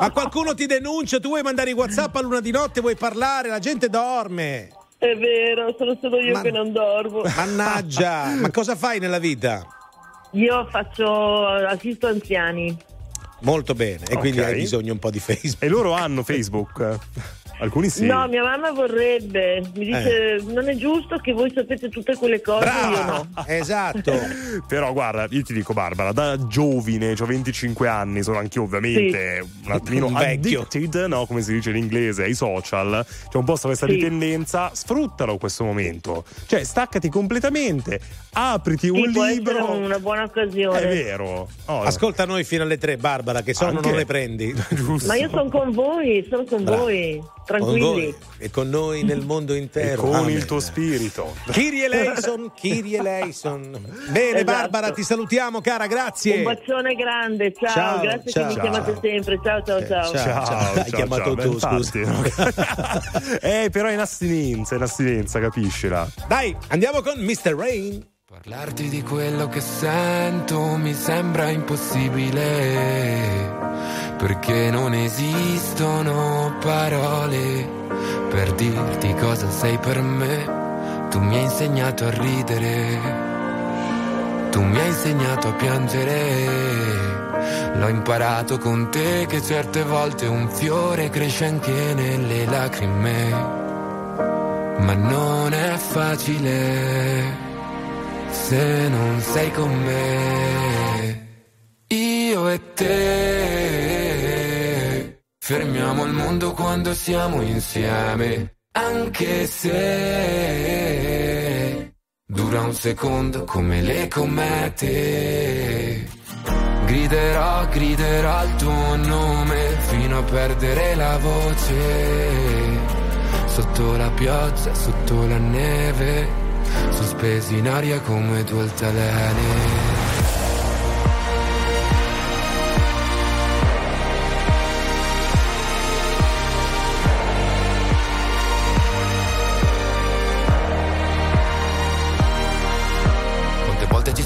Ma qualcuno ti denuncia, tu vuoi mandare i WhatsApp all'una di notte, vuoi parlare, la gente dorme. È vero, sono solo io che non dormo. Mannaggia, ma cosa fai nella vita? Io assisto anziani. Molto bene, e quindi hai bisogno un po' di Facebook. E loro hanno Facebook? Alcuni sì. No, mia mamma vorrebbe, mi dice non è giusto che voi sapete tutte quelle cose. Brava, io no. Esatto. Però guarda, io ti dico, Barbara, da giovine, ho 25 anni, sono anch'io ovviamente un attimino addicted, no, come si dice in inglese, ai social, c'è un po' questa dipendenza, sfruttalo questo momento, cioè staccati completamente, apriti un libro, una buona occasione. È vero. Oh, ascolta noi fino alle 3, Barbara, che sono non le prendi. Giusto. Ma io sono con Brava. Voi. Tranquilli. E con noi nel mondo intero. E con il tuo spirito. Kyrie eleison. Bene, esatto. Barbara, ti salutiamo, cara, grazie. Un bacione grande, ciao. Grazie che mi chiamate sempre. Ciao. Hai chiamato tu, scusi. Però è in astinenza, capiscila. Dai, andiamo con Mr. Rain. Parlarti di quello che sento mi sembra impossibile, perché non esistono parole per dirti cosa sei per me. Tu mi hai insegnato a ridere, tu mi hai insegnato a piangere, l'ho imparato con te che certe volte un fiore cresce anche nelle lacrime, ma non è facile se non sei con me. Io e te fermiamo il mondo quando siamo insieme, anche se dura un secondo come le comete. Griderò il tuo nome fino a perdere la voce, sotto la pioggia, sotto la neve, sospesi in aria come due altalene. Quante volte ci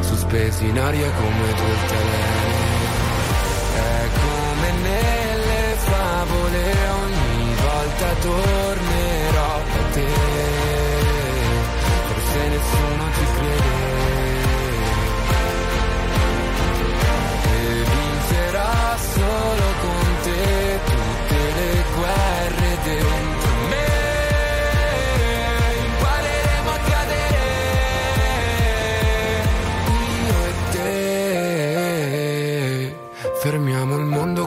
sospesi in aria come due altalene. È come nelle favole, ogni volta tornerò da te, forse nessuno ci crede, e vincerò solo con te tutte le guerre dentro me. Fermiamo il mondo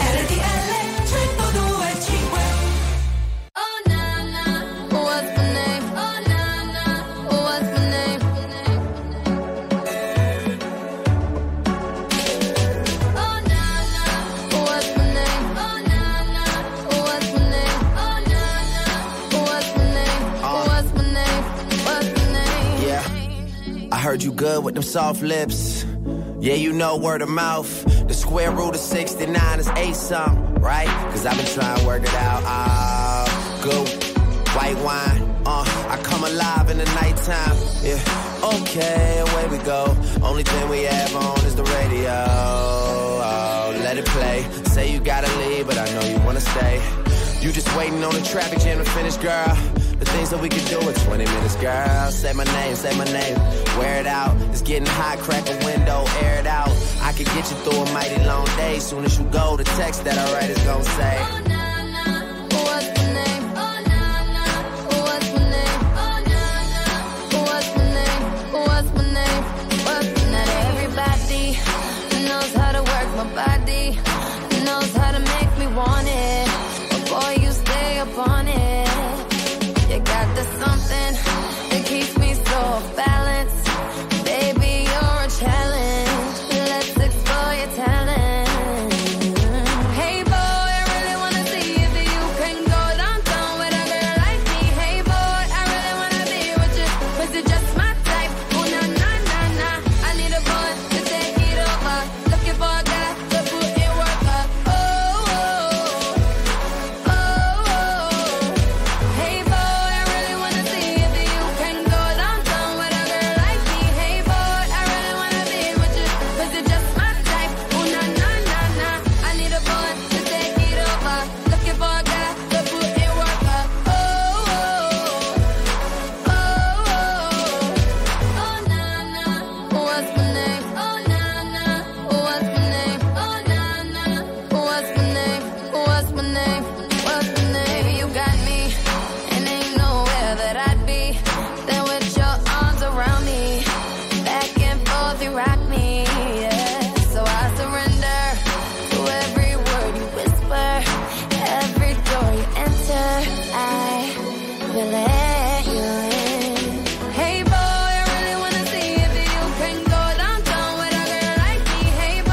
RTL 102.5. I heard you good with them soft lips. Yeah, you know word of mouth. The square root of 69 is 8 something, right? Cause I've been trying to work it out. Ah, go, white wine. I come alive in the nighttime. Yeah, okay, away we go. Only thing we have on is the radio. Oh, let it play. Say you gotta leave, but I know you wanna stay. You just waiting on the traffic jam to finish, girl. The things that we could do in 20 minutes, girl. Say my name, wear it out. It's getting hot, crack a window, air it out. I could get you through a mighty long day. Soon as you go, the text that I write is gonna say, oh, nah, nah, what's the name? Oh, nah, nah, what's my name? Oh, nah, nah, what's my name? What's my name? What's my name? Everybody knows how to work my body, knows how to make me want it. Before you stay up on it, you got the something that keeps me so off balance. Baby, you're a challenge. Let's explore your talent. Hey boy, I really wanna see if you can go downtown with a girl like me. Hey boy, I really wanna be with you, 'cause you're just my type. Oh na na na na, I need a boy to take it over. Looking for a guy to put in work up. Oh oh, oh oh. Hey boy, I really wanna see if you can go downtown with a girl like me. Hey boy, I really wanna be with you, 'cause you're just my type. Oh na na na na, I need a boy to take it over. Looking for a guy to put in work up. Oh oh, oh oh. Oh na na, what's my name? Oh na na, what's my name? Oh na na, what's my name? What's my name? What's my name? You got me, and ain't nowhere that I'd be than with your arms around me. Back and forth, you rock me, yeah. So I surrender to every word you whisper, every door you enter. I will let you in. Hey boy, I really wanna see if you can go downtown with a girl like me. Hey boy, I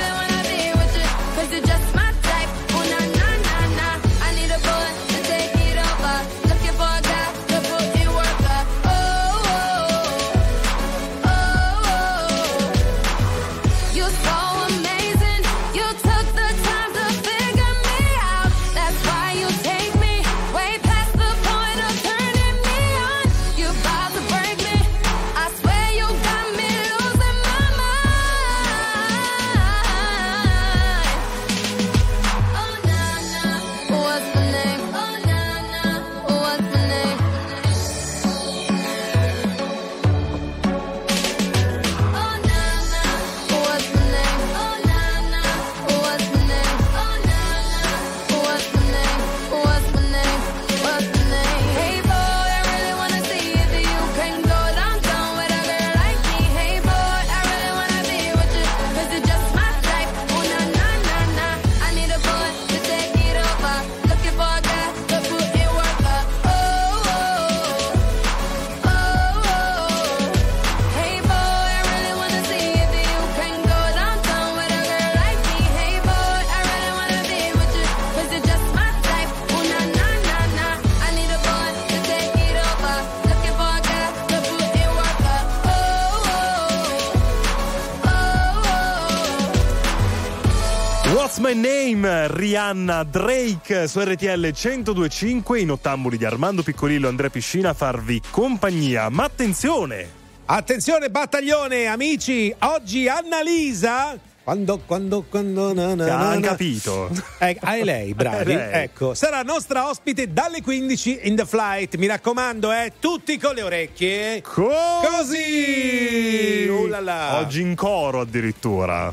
really wanna be with you, 'cause you're just my type. Oh na na na na, I need a boy to take it over. Looking for a guy to put in work up. Oh oh, oh oh. You're so amazing. You took the time to figure me out. That's why you take me way past the point of turning me on. You about to break me. I swear you got me losing my mind. Oh na na, what's my name? Oh na na, what's my name? Oh na na, what's my name? Oh na na, what's my name? Oh na na, what's my name? What's my name? What's my name? Hey boy, I really wanna see if you can go downtown with a girl like me. Hey boy, I really wanna be with you, 'cause you're just my type. Oh na na na na, I need a boy to take it over. Looking for a guy to put in work up. Oh oh, oh oh. Hey boy, I really wanna see if you can go downtown with a girl like me. Hey boy, I really wanna be with you, 'cause you're just my type. Oh na na na na, I need a boy to take it over. Looking for a guy to put in work up. Oh oh, oh oh. What's My Name, Rihanna, Drake su RTL 102.5, i nottambuli di Armando Piccolillo, Andrea Piscina a farvi compagnia. Ma attenzione! Attenzione battaglione, amici, oggi Annalisa. Quando Hanno capito. È lei, bravi. È lei. Ecco, sarà nostra ospite dalle 15 in The Flight. Mi raccomando, tutti con le orecchie. Così! Oh là là. Oggi in coro addirittura.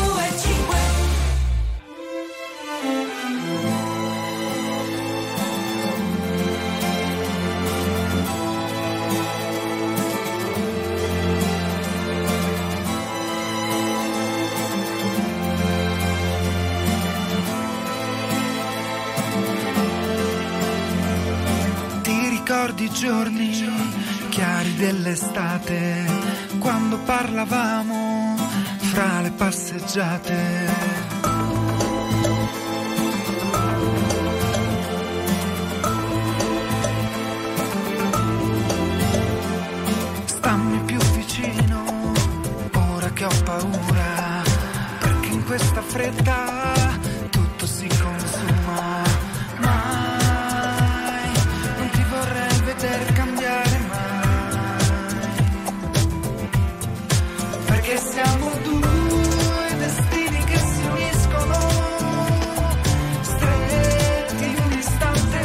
102.5. Ricordi i giorni chiari dell'estate, quando parlavamo fra le passeggiate. Stammi più vicino, ora che ho paura, perché in questa fretta tutto si consuma. Per cambiare mai, perché siamo due destini che si uniscono, stretti in un istante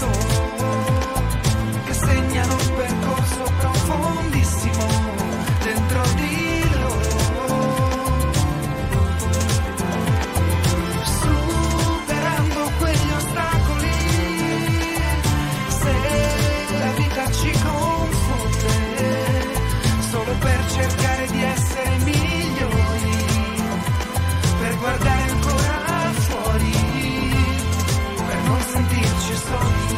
solo, che segnano un percorso profondissimo dentro di loro, superando quegli ostacoli. Ci confonde solo per cercare di essere migliori, per guardare ancora fuori, per non sentirci soli.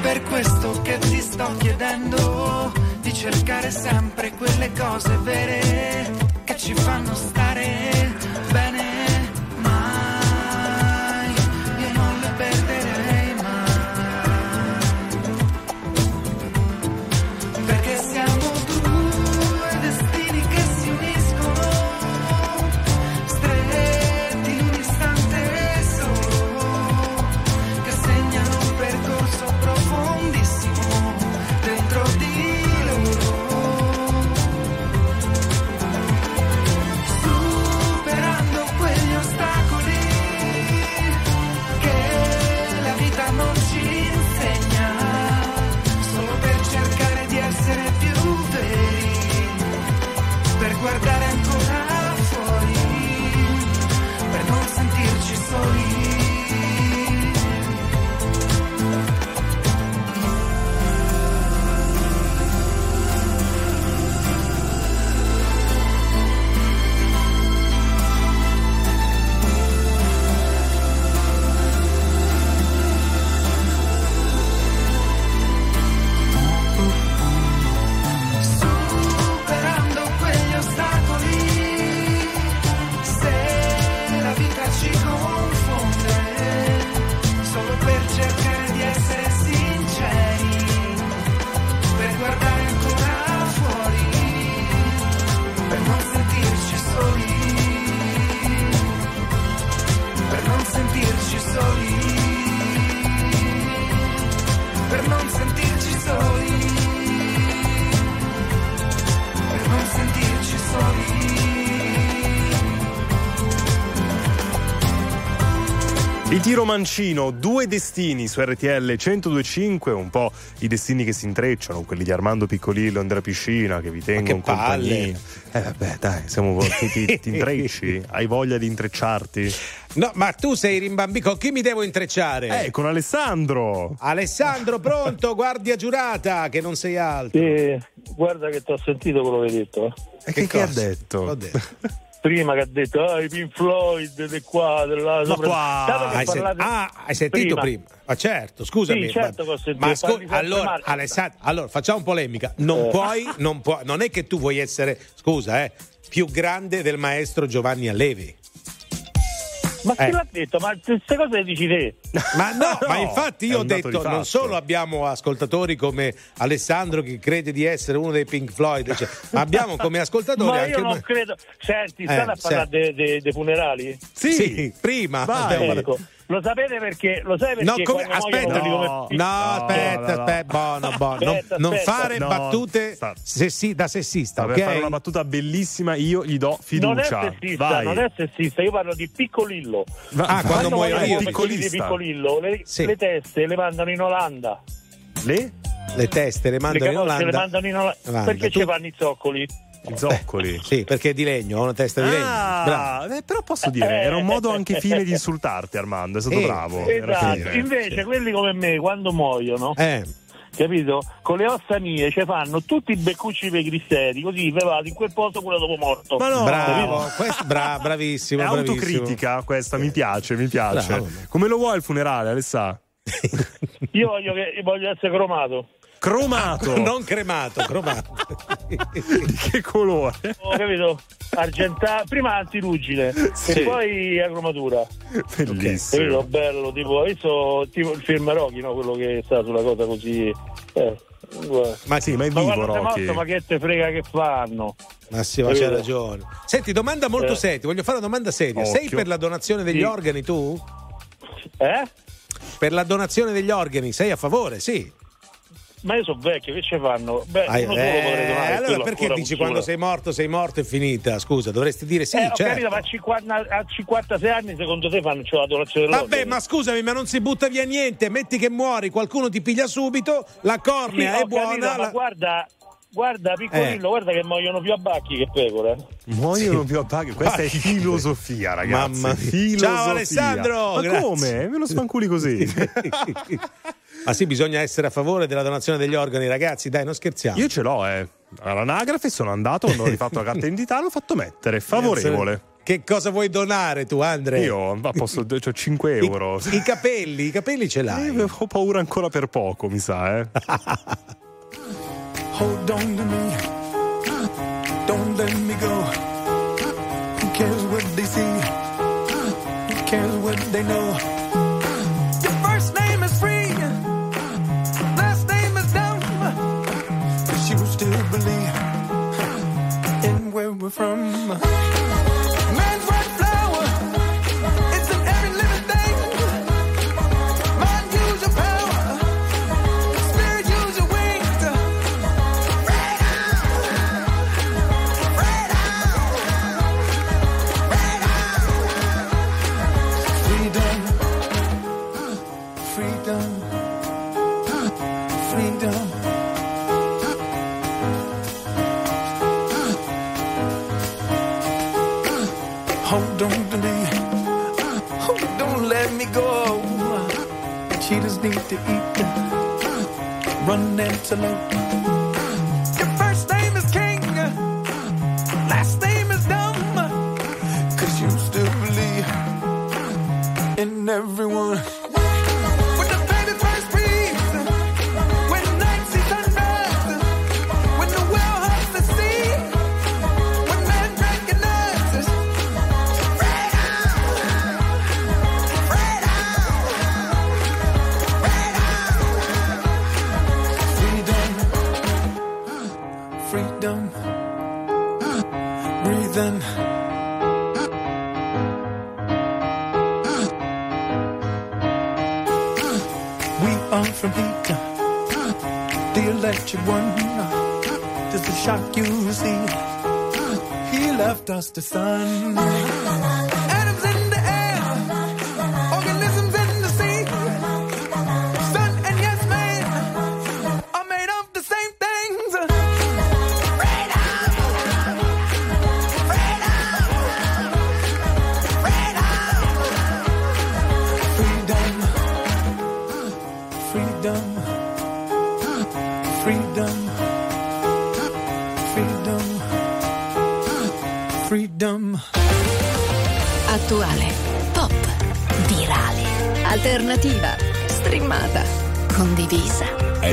Per questo che ti sto chiedendo di cercare sempre quelle cose vere che ci fanno stare bene. Mai, io non le perderei mai, perché siamo due destini che si uniscono, stretti in un istante solo, che segnano un percorso profondissimo dentro di loro, Il tiro mancino, due destini su RTL 102.5, un po' i destini che si intrecciano, quelli di Armando Piccolillo, Andrea Piscina, che vi tengo in compagnia. Vabbè, dai, siamo ti intrecci? Hai voglia di intrecciarti? No, ma tu sei rimbambito, con chi mi devo intrecciare? Con Alessandro. Alessandro, pronto, guardia giurata, che non sei altro. Guarda che ti ho sentito quello che hai detto. Che ha detto? L'ho detto. Prima che ha detto i Pink Floyd di qua, di là, hai sentito prima? Ma certo, scusami. Sì, certo che ho sentito. Allora, facciamo polemica. Non puoi, non è che tu vuoi essere, più grande del maestro Giovanni Allevi. Ma chi l'ha detto? Ma queste cose le dici te? Ma no, ma infatti io ho detto, non solo abbiamo ascoltatori come Alessandro che crede di essere uno dei Pink Floyd, cioè, ma abbiamo come ascoltatori ma anche... io non credo... Senti, state a parlare dei funerali? Sì, prima. Lo sapete perché? Lo sai perché? Aspetta, non fare battute da sessista. Per fare una battuta bellissima io gli do fiducia. Non è sessista, io parlo di Piccolillo. Quando muoio io di Piccolillo, le teste le mandano in Olanda. Le teste le mandano in Olanda. Perché ci fanno i zoccoli? Zoccoli. Sì, perché è di legno, una testa di legno. Bravo. Però posso dire, era un modo anche fine di insultarti, Armando, è stato bravo. Esatto. Invece quelli come me quando muoiono, capito? Con le ossa mie ci fanno tutti i beccucci per i grisseri, così vado in quel posto pure dopo morto. Ma no, bravo, bravissimo. È autocritica questa, mi piace. Bravo. Come lo vuoi il funerale, Alessà? Io voglio essere cromato, non cremato. Di che colore? Ho capito, prima antiruggine e poi cromatura. Bellissimo, capito? Bello, tipo, hai visto tipo il film Rocky, no? Quello che sta sulla cosa così ma è vivo Rocky, ma che te frega che fanno? Ma c'hai ragione. Senti, domanda molto seria, voglio fare una domanda seria. Occhio. Sei per la donazione degli organi tu? Per la donazione degli organi sei a favore? Sì. Ma io sono vecchio, che ci fanno? Allora perché dici quando sei morto è finita? Scusa, dovresti dire sì, certo. Ho capito, ma a 56 anni secondo te fanno la donazione dell'organo? Vabbè, ma scusami, ma non si butta via niente, metti che muori, qualcuno ti piglia subito, la cornea è buona. Capito, ma guarda Piccolillo, guarda che muoiono più abbacchi che pecore. Muoiono più abbacchi, questa è filosofia, ragazzi. Mamma mia. Filosofia. Ciao Alessandro! Ma grazie. Come? Me lo spanculi così? Ma sì, bisogna essere a favore della donazione degli organi, ragazzi, dai, non scherziamo. Io ce l'ho, all'anagrafe sono andato, quando ho rifatto la carta d'identità, l'ho fatto mettere, favorevole. Che cosa vuoi donare tu, Andre? Io ho 5 euro. I capelli ce l'hai. Io ho paura ancora per poco, mi sa, Hold on to me, don't let me go. Who cares what they see? Who cares what they know? Where we're from. Man's white flower, it's in every living thing. Mind use your power, spirit use your wings. Freedom. Don't let me go. Cheetahs need to eat. Run antelope. Your first name is King, last name is Dumb. 'Cause you still believe in everyone. From heat the electric one. Just a shock you see, he left us the sun. Atoms in the air, organisms in the sea. Sun and yes man are made of the same things. Freedom, freedom, freedom, freedom. Attuale, pop, virale, alternativa, streamata, condivisa. È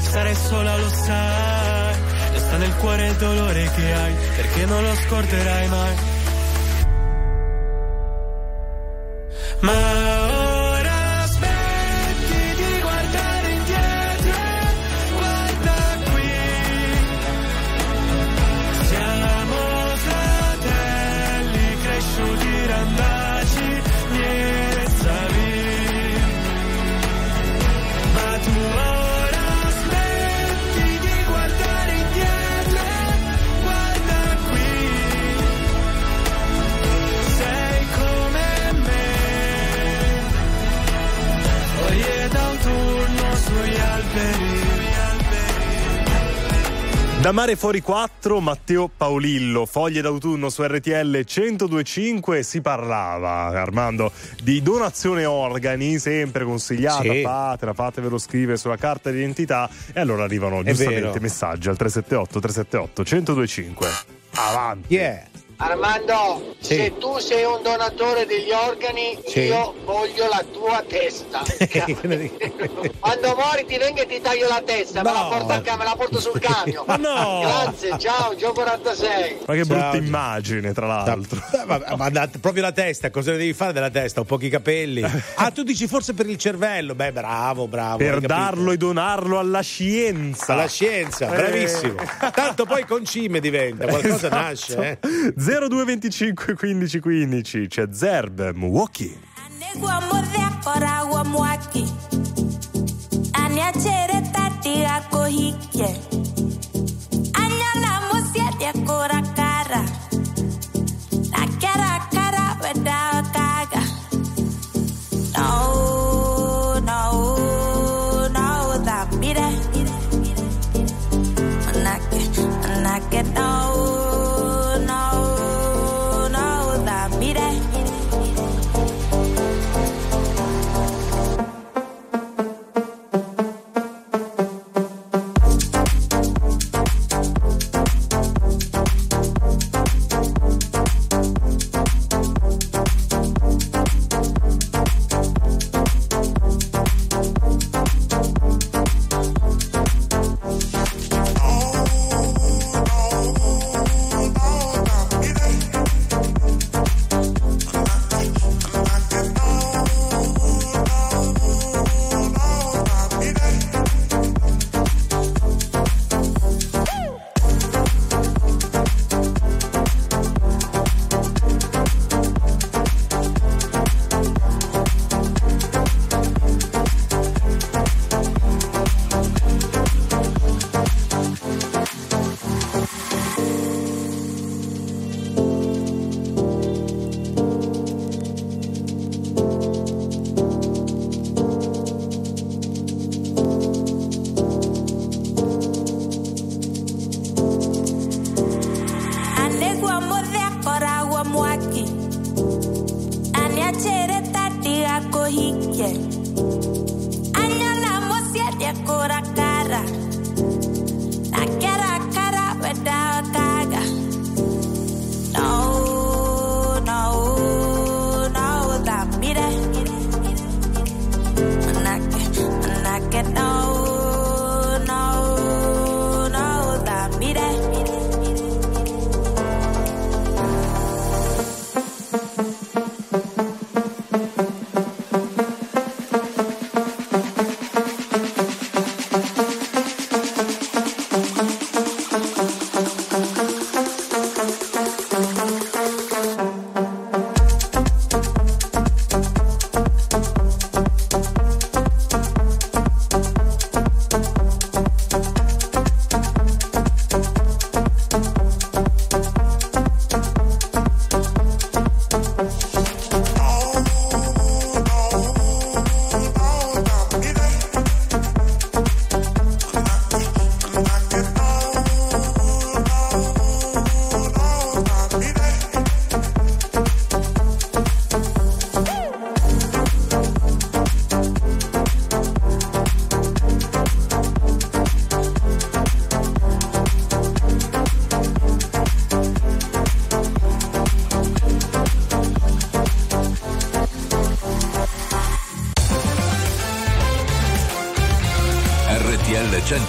sarai sola, lo sai. Resta nel cuore il dolore che hai, perché non lo scorderai mai. Ma da Mare Fuori 4, Matteo Paolillo, Foglie d'autunno su RTL 102.5. Si parlava, Armando, di donazione organi, sempre consigliata, sì. Fatevelo scrivere sulla carta d'identità e allora arrivano giustamente messaggi al 378-378-1025. Avanti. Yeah. Armando, sì. Se tu sei un donatore degli organi, sì. Io voglio la tua testa. Quando muori ti vengo e ti taglio la testa, no. me la porto sul camion. Ma no. Grazie, ciao, Gio 46. Ma che brutta immagine, tra l'altro. Ma proprio la testa, cosa ne devi fare della testa? Ho pochi capelli. Ah, tu dici forse per il cervello. Beh, bravo. Per darlo e donarlo alla scienza. Alla scienza, bravissimo. Tanto poi concime diventa, qualcosa esatto. Nasce, 0225 15 15. C'è Zerb, Milwaukee. No,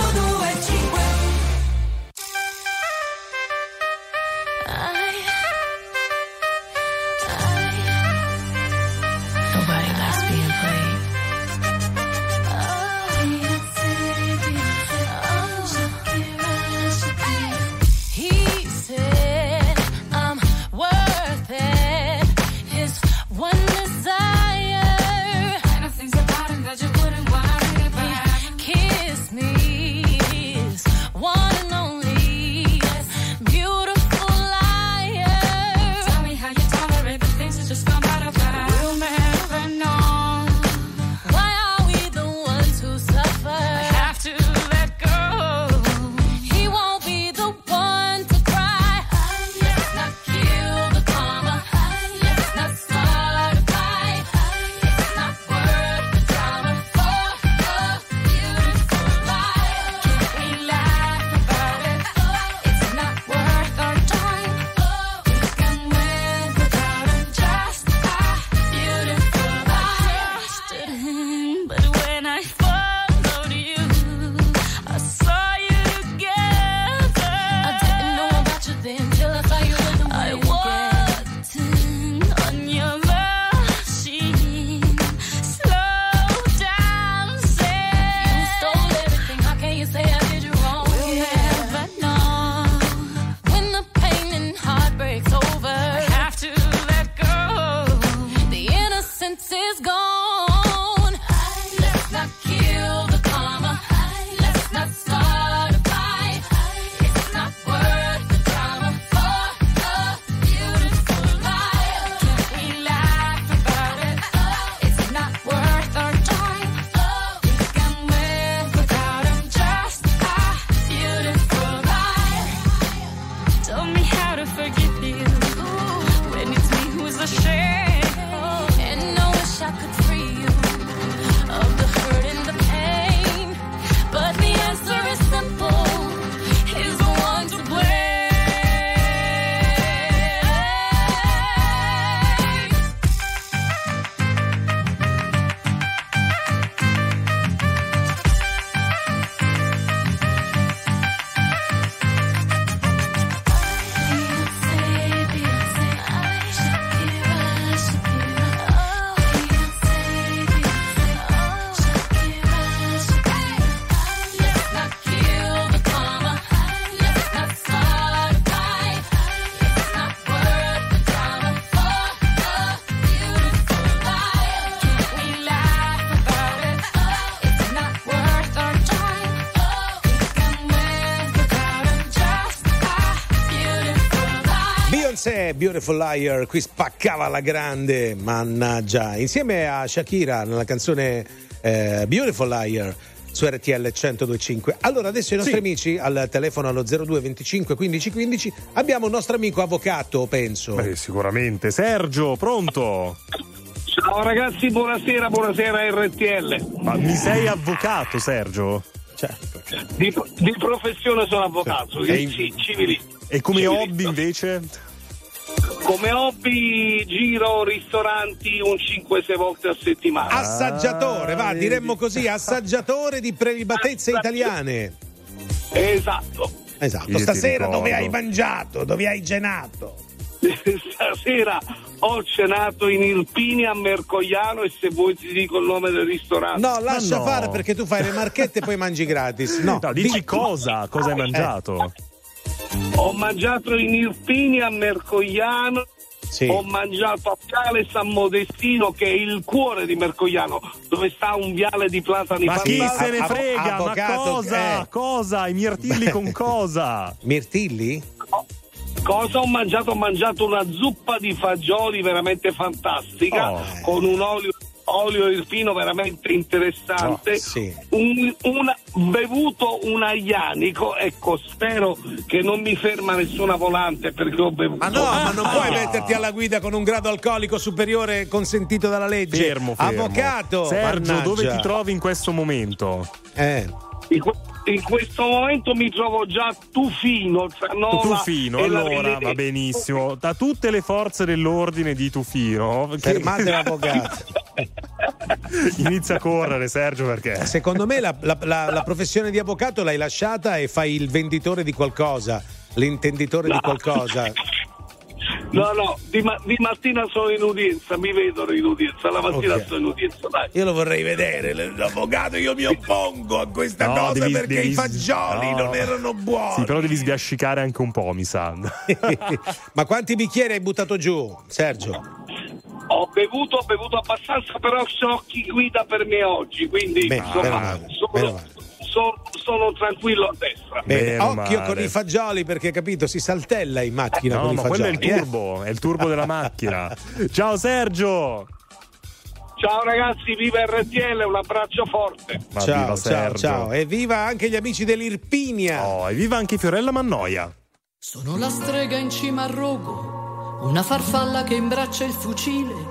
102.5. Nobody loves being Kiss se Beautiful Liar qui spaccava la grande, mannaggia, insieme a Shakira nella canzone Beautiful Liar su RTL 102.5. Allora adesso i nostri amici al telefono allo 02 25 15 15 abbiamo un nostro amico avvocato, penso. Beh, sicuramente. Sergio, pronto? Ciao ragazzi, buonasera, buonasera RTL. Ma mi sei avvocato, Sergio? Certo. Di professione sono avvocato, certo. Civilista. E come civilista. Hobby invece? Come hobby giro ristoranti un 5-6 volte a settimana. Assaggiatore, va, diremmo così, assaggiatore di prelibatezze italiane. Esatto. Io stasera dove hai mangiato, dove hai cenato? Stasera ho cenato in Irpini a Mercogliano, e se vuoi ti dico il nome del ristorante. No, lascia fare, perché tu fai le marchette e poi mangi gratis. No, dici cosa hai mangiato. Ho mangiato in Irpini a Mercogliano, ho mangiato a Viale San Modestino, che è il cuore di Mercogliano, dove sta un viale di platani. Ma chi se ne frega, avvocato, ma cosa? I mirtilli con cosa? Mirtilli? No. Cosa ho mangiato? Ho mangiato una zuppa di fagioli veramente fantastica, con un olio irpino veramente interessante, bevuto un aglianico. Ecco, spero che non mi ferma nessuna volante, perché ho bevuto. Ma non puoi metterti alla guida con un grado alcolico superiore consentito dalla legge. Fermo. Avvocato Sergio, dove ti trovi in questo momento? In questo momento mi trovo già Tufino, allora va benissimo. Da tutte le forze dell'ordine di Tufino, fermate l'avvocato. Inizia a correre, Sergio, perché secondo me la professione di avvocato l'hai lasciata e fai il venditore di qualcosa, l'intenditore di qualcosa. No, di mattina sono in udienza, mi vedono in udienza, la mattina sono in udienza, dai. Io lo vorrei vedere, l'avvocato, io mi oppongo a questa cosa, perché i fagioli non erano buoni. Sì, però devi sbiascicare anche un po', mi sa. Ma quanti bicchieri hai buttato giù, Sergio? Ho bevuto abbastanza, però so chi guida per me oggi, quindi sono tranquillo a destra. Bene, occhio con i fagioli, perché capito, si saltella in macchina con i fagioli. No, ma quello è il turbo, della macchina. Ciao Sergio. Ciao ragazzi, viva RTL, un abbraccio forte. Ciao Sergio. Ciao, e viva anche gli amici dell'Irpinia. E viva anche Fiorella Mannoia. Sono la strega in cima al rogo, una farfalla che imbraccia il fucile,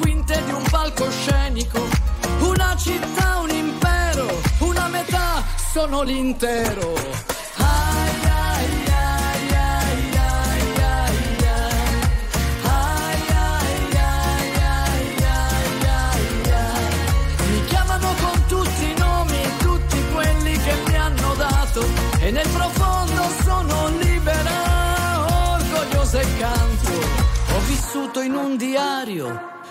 quinte di un palcoscenico. Una città, un impero, una metà, sono l'intero. Ai ai ai ai ai ai ai. Ai ai ai ai ai ai ai. Mi chiamano con tutti i nomi, tutti quelli che mi hanno dato, e nel profondo sono libera, orgogliosa e canto. Ho vissuto in un diario,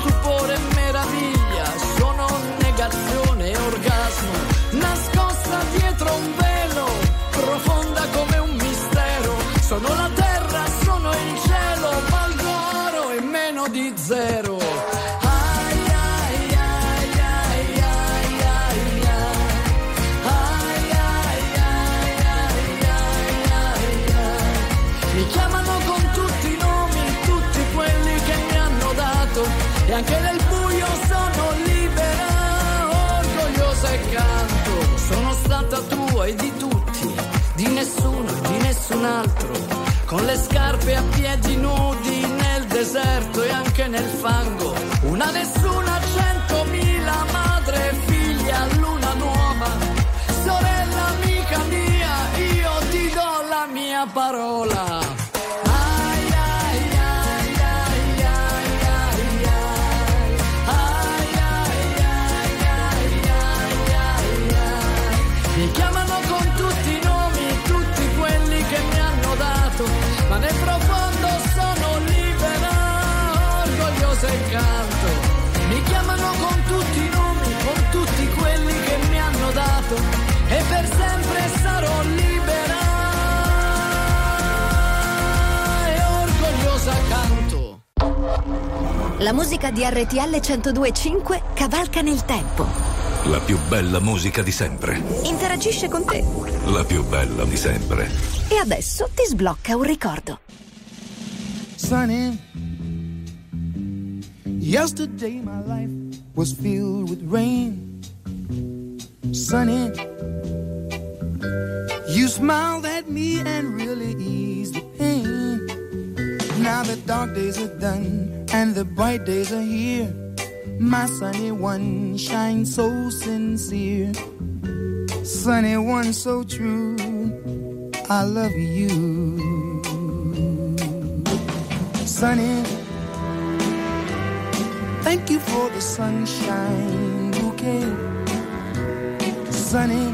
stupore e meraviglia, sono negazione e orgasmo, nascosta dietro un velo, profonda come un mistero. Sono la terra, sono il cielo, valgo oro e meno di zero. Ai ai ai ai ai ai ai ai ai ai ai ai. Mi chiamano con tutti i nomi, tutti quelli che mi hanno dato, e anche nel buio sono libera, orgogliosa e canto. Sono stata tua e di tutti, di nessuno e di nessun altro, con le scarpe a piedi nudi nel deserto e anche nel fango, una nessuna, 100.000, madre e figlia, luna nuova, sorella. mia parola. Ma nel profondo sono libera, orgogliosa e canto. Mi chiamano con tutti i nomi, con tutti quelli che mi hanno dato, e per sempre sarò libera e orgogliosa canto. La musica di RTL 102.5 cavalca nel tempo. La più bella musica di sempre. Interagisce con te. La più bella di sempre. E adesso ti sblocca un ricordo. Sunny, yesterday my life was filled with rain. Sunny, you smiled at me and really eased the pain. Now the dark days are done and the bright days are here. My sunny one shines so sincere. Sunny one so true. I love you, Sunny. Thank you for the sunshine bouquet, Sunny.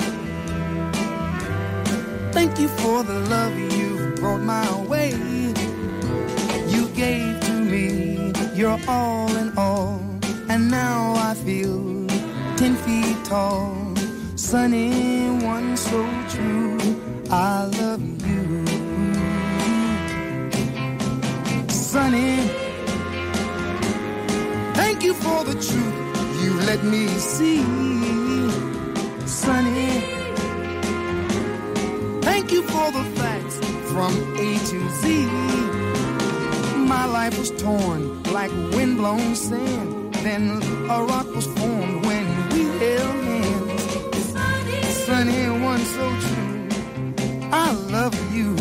Thank you for the love you've brought my way. You gave to me your all in all, and now I feel 10 feet tall, Sunny, one so true. I love you, Sunny. Thank you for the truth you let me see, Sunny. Thank you for the facts from A to Z. My life was torn like windblown sand. Then a rock was formed when we held hands. Sunny, one so true. I love you,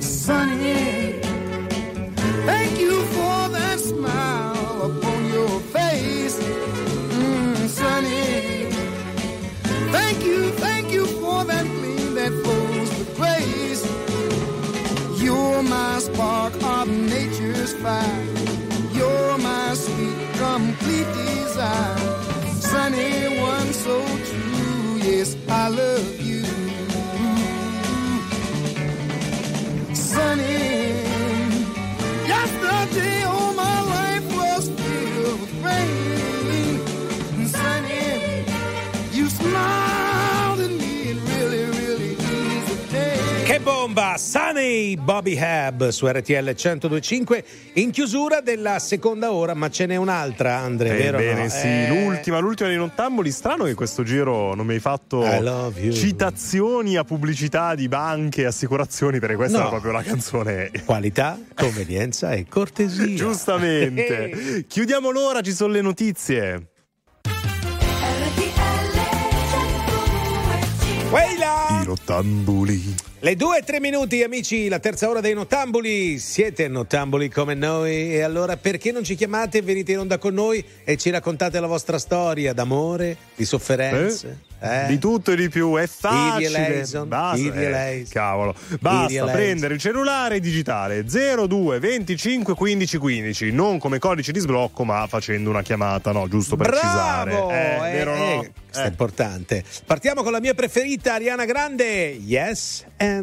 Sunny. Thank you for that smile upon your face, Sunny. Thank you for that gleam that flows with grace. You're my spark of nature's fire. You're my sweet, complete desire, Sunny, one so true. Yes, I love you, Sunny. Yesterday all my life was filled with rain, Sunny. You smiled at me and really, really eased the day. Che bomba, Sunny Bobby Hebb su RTL 102.5 in chiusura della seconda ora, ma ce n'è un'altra, Andrea, vero? Bene, no? Sì, l'ultima dei Nottamboli. Strano che questo giro non mi hai fatto citazioni a pubblicità di banche e assicurazioni, perché questa era proprio la canzone. Qualità, convenienza e cortesia. Giustamente. Chiudiamo l'ora, ci sono le notizie. I Nottamboli. Le 2:03, amici, la terza ora dei Nottamboli. Siete nottamboli come noi? E allora perché non ci chiamate, venite in onda con noi e ci raccontate la vostra storia d'amore, di sofferenze? Di tutto e di più, è facile. Basta prendere il cellulare digitale 02 25 15 15, non come codice di sblocco, ma facendo una chiamata, no? Giusto per precisare. Vero, no? Questo è importante. Partiamo con la mia preferita, Ariana Grande. Yes and.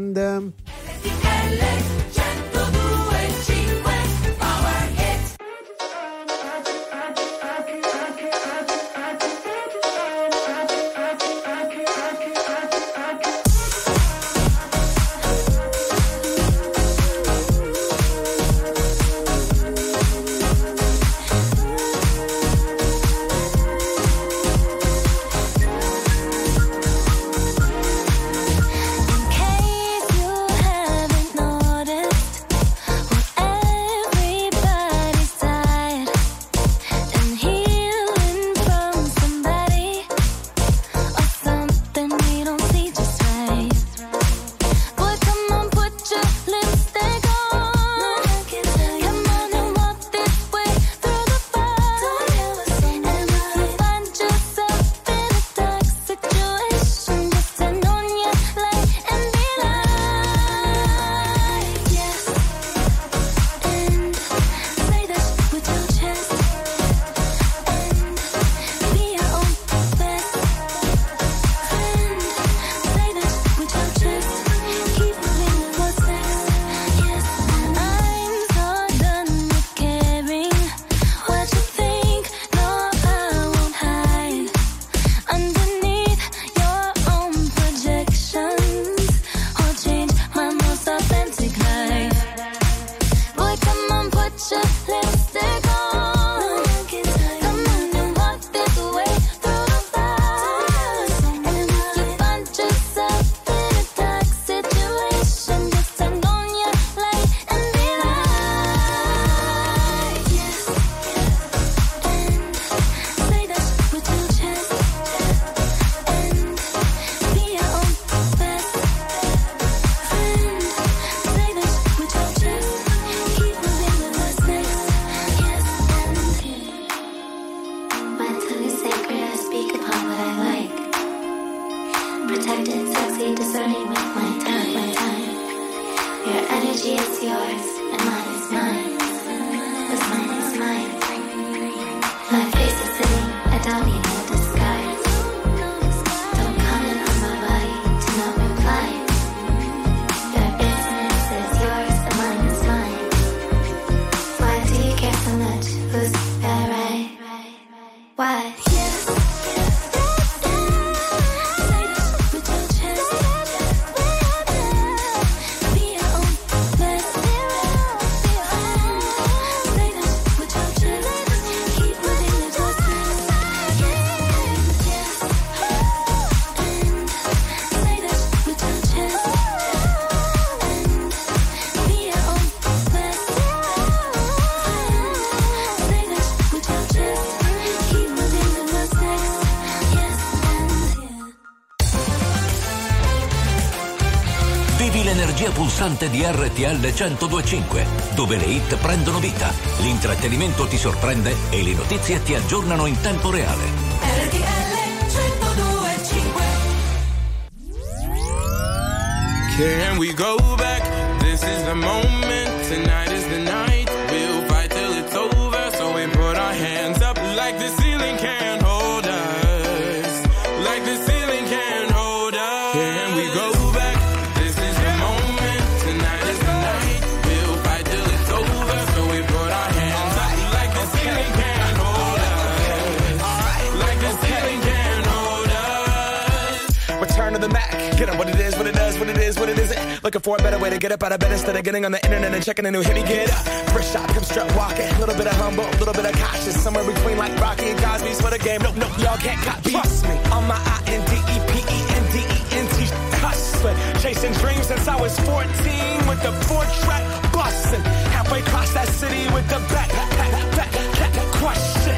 protected, sexy, discerning with my time, my time. Your energy is yours, and mine is mine, 'cause mine is mine. My face is sitting, I don't need no disguise. Don't comment on my body to no reply. Your business is yours, and mine is mine. Why do you care so much? Who's that right? Why? Pulsante di RTL 102.5, dove le hit prendono vita, l'intrattenimento ti sorprende e le notizie ti aggiornano in tempo reale. RTL 102.5. Can we go back? This is the moment. Tonight is the night. We'll fight till it's over. So we put our hands up like the ceiling can hold us. Like the ceiling can hold us. Can we go? The Mac. Get up, what it is, what it does, what it is, what it isn't. Looking for a better way to get up out of bed instead of getting on the internet and checking a new hit. Me get up, fresh shot, come strut walking. A little bit of humble, a little bit of cautious. Somewhere between like Rocky and Cosby's for the game. Nope, nope, y'all can't copy. Trust me, on my INDEPENDENT. Hustling, chasing dreams since I was 14 with the 4-track busting. Halfway across that city with the back. Question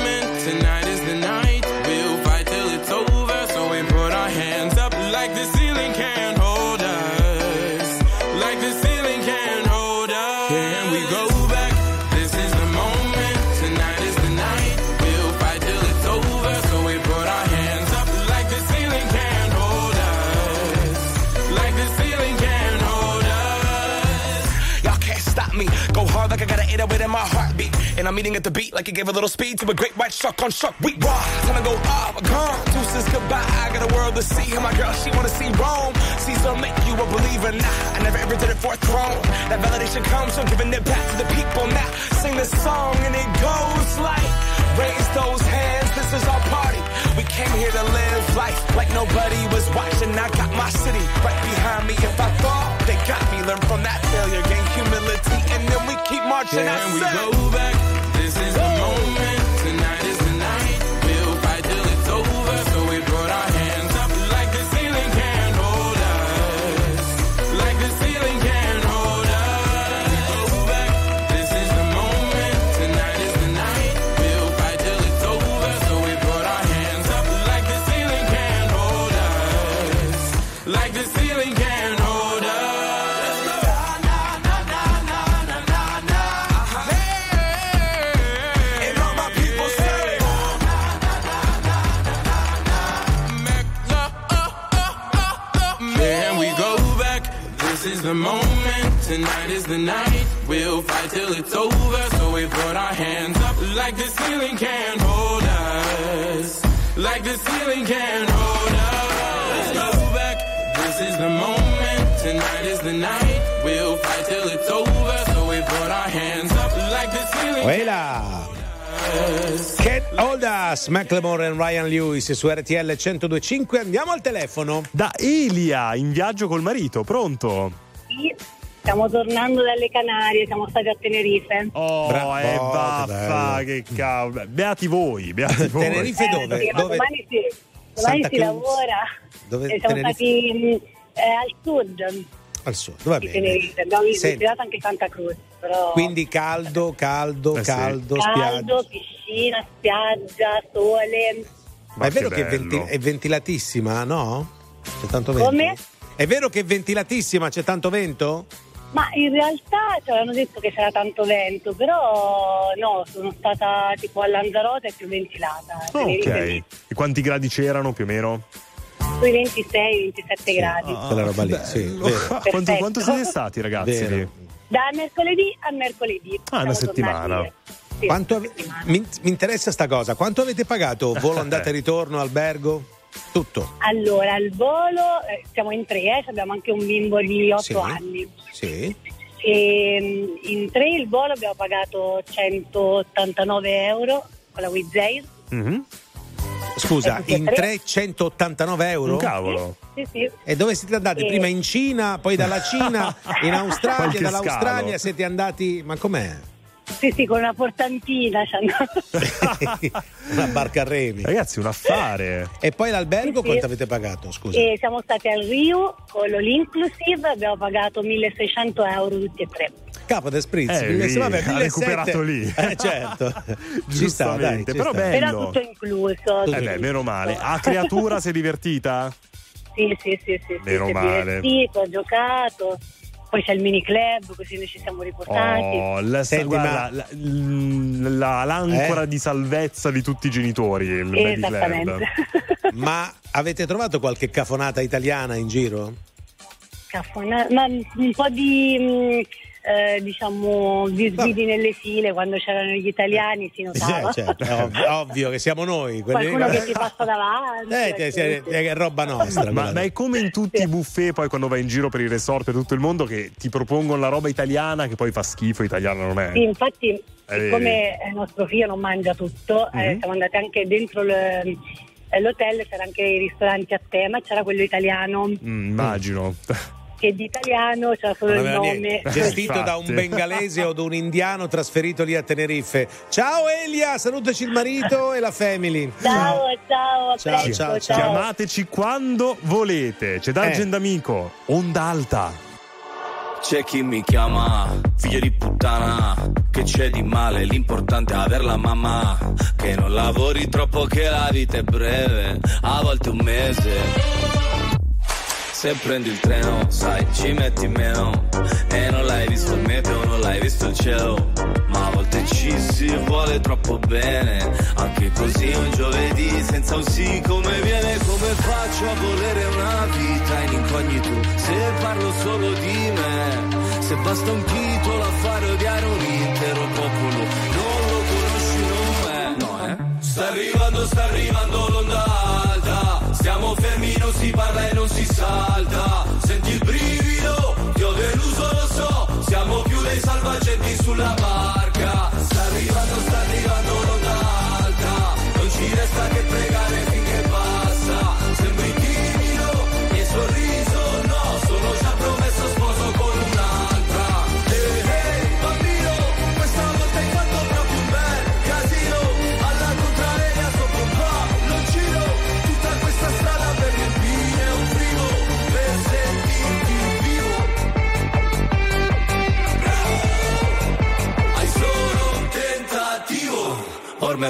Tonight is the night. We'll fight till it's over. So we put our hands up like the ceiling can hold us. Like the ceiling can hold us. Can we go back? This is the moment. Tonight is the night. We'll fight till it's over. So we put our hands up like the ceiling can hold us. Like the ceiling can hold us. Y'all can't stop me. Go hard like I got an 808 in my heartbeat. And I'm eating at the beat like it gave a little speed to a great white shark on shark. We raw. Time to go off, oh, gone. Deuces goodbye. I got a world to see. And my girl, she wanna see Rome. Caesar make you a believer. Nah, I never ever did it for a throne. That validation comes from giving it back to the people. Now sing this song and it goes like, raise those hands. This is our party. We came here to live life like nobody was watching. I got my city right behind me. If I fall, they got me. Learn from that failure, gain humility, and then we keep marching. And we go back. This is the moment. Tonight is the night. We'll fight till it's over. So we put our hands up like the ceiling can't hold us. Like the ceiling can't hold us. We go back. This is the moment. Tonight is the night. We'll fight till it's over. So we put our hands up like the ceiling can't hold us. Like the ceiling can't hold us. This is the moment, tonight is the night. We'll fight till it's over, so we put our hands up like the ceiling can't hold us. Like the ceiling can't hold us. Let's go back. This is the moment, tonight is the night. We'll fight till it's over, so we put our hands up like the ceiling can't hold us. Cat Odas, Macklemore e Ryan Lewis su RTL 102.5. Andiamo al telefono da Elia, in viaggio col marito. Pronto? Sì, stiamo tornando dalle Canarie, siamo stati a Tenerife. Oh, e baffa, che cavolo. Beati voi. Tenerife dove? Sì, dove? Domani si lavora. Dove? Siamo stati al sud. Al sud, va bene. Abbiamo visitato anche Santa Cruz. Però... Quindi caldo, sì. Spiaggia. Caldo, piscina, spiaggia, sole. Ma è vero che è ventilatissima, no? C'è tanto vento. Come? È vero che è ventilatissima, c'è tanto vento? Ma in realtà ci avevano detto che c'era tanto vento, però no, sono stata tipo a Lanzarote, più ventilata. Oh, ok, e quanti gradi c'erano più o meno? Sui 26-27 sì, gradi. Quella roba lì, sì. Quanto siete stati, ragazzi? Da mercoledì a mercoledì. Ah, una settimana. Sì, mi interessa sta cosa, quanto avete pagato? Volo, andata e ritorno, albergo? Tutto. Allora, al volo siamo in tre, abbiamo anche un bimbo di 8 anni. Sì. E in tre il volo abbiamo pagato 189 euro con la Wizz Air. Mm-hmm. Scusa, in tre 189 euro? Cavolo. Sì. E dove siete andati? Prima in Cina, poi dalla Cina in Australia, qualche dall'Australia scalo. Siete andati, ma com'è? Sì, con una portantina una barca a remi, ragazzi, un affare. E poi l'albergo quanto avete pagato? Scusa, siamo stati al Rio con l'all-inclusive, abbiamo pagato 1.600 euro tutti e tre. Capo de Spritz, ha recuperato lì, certo. Ci sta, dai, però bello. Era tutto incluso, meno male. A creatura si è divertita? Sì, meno male. Ha giocato. Poi c'è il mini club, così noi ci siamo riportati. Oh, l'ancora di salvezza di tutti i genitori, il Esattamente. Mini club. Ma avete trovato qualche cafonata italiana in giro? Cafonata? Ma un po' di visviti nelle file, quando c'erano gli italiani si notava. Certo, ovvio che siamo noi. Qualcuno che ti passa davanti. È roba nostra. Ma è come in tutti i buffet, poi quando vai in giro per i resort per tutto il mondo, che ti propongono la roba italiana che poi fa schifo, italiana non è. Sì, infatti, siccome il nostro figlio non mangia tutto, siamo andati anche dentro l'hotel, c'era anche i ristoranti a tema, c'era quello italiano. Immagino. Che di italiano c'ha solo il nome. Gestito da un bengalese o da un indiano trasferito lì a Tenerife. Ciao Elia, salutaci il marito e la family. Ciao. Chiamateci quando volete. C'è Dargen d'amico, Onda Alta. C'è chi mi chiama figlio di puttana, che c'è di male, l'importante è aver la mamma, che non lavori troppo, che la vita è breve, a volte un mese. Se prendi il treno, sai, ci metti meno, e non l'hai visto il meteo, non l'hai visto il cielo, ma a volte ci si vuole troppo bene, anche così un giovedì senza un sì come viene. Come faccio a volere una vita in incognito, se parlo solo di me, se basta un titolo a fare odiare un intero popolo, non lo conosci, non me, no. Sta arrivando l'onda alta. Siamo fermi, non si parla e non si salta. Senti il brivido, ti ho deluso, lo so. Siamo più dei salvagenti sulla barca. Sta arrivando l'onda alta. Non ci resta che pregare finché passa. Sembri timido, e sorriso no. Sono già promesso sposo con un'altra. Ehi, bambino, questa volta hai fatto proprio un bel casino. Alla contraria sopra un po', non giro. Questa strada per riempire un frigo, per sentirti vivo. Bravo, hai solo un tentativo. Ormai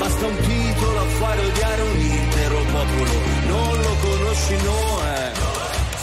Basta un titolo a fare odiare un intero popolo, non lo conosci, no è.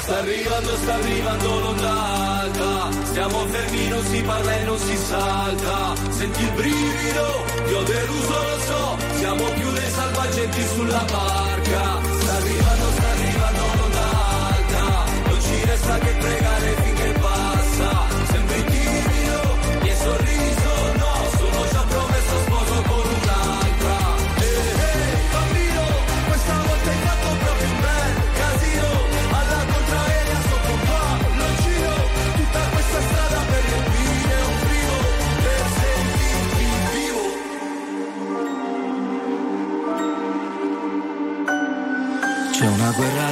Sta arrivando l'onda alta. Stiamo fermi, non si parla e non si salta. Senti il brivido, ti ho deluso, lo so. Siamo più dei salvagenti sulla barca. Sta arrivando l'onda alta. Non ci resta che pregare finché passa. Sembri timido, mi hai sorriso, no. Sono già promesso sposo con un'altra. Ehi, bambino, questa volta hai fatto proprio un bel casino. C'è una una guerra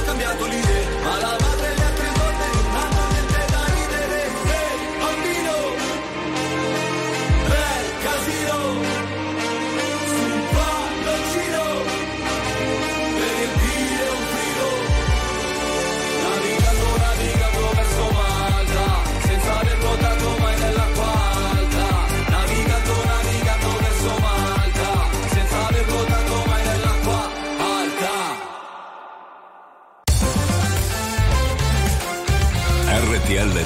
cambiato l'idea, ma la madre le ha tre donne non hanno niente da ridere. Ehi, bambino, bel casino, sul palloncino, per riempire un frigo. Navigando verso Malta, senza aver votato mai nell'acqua. RTL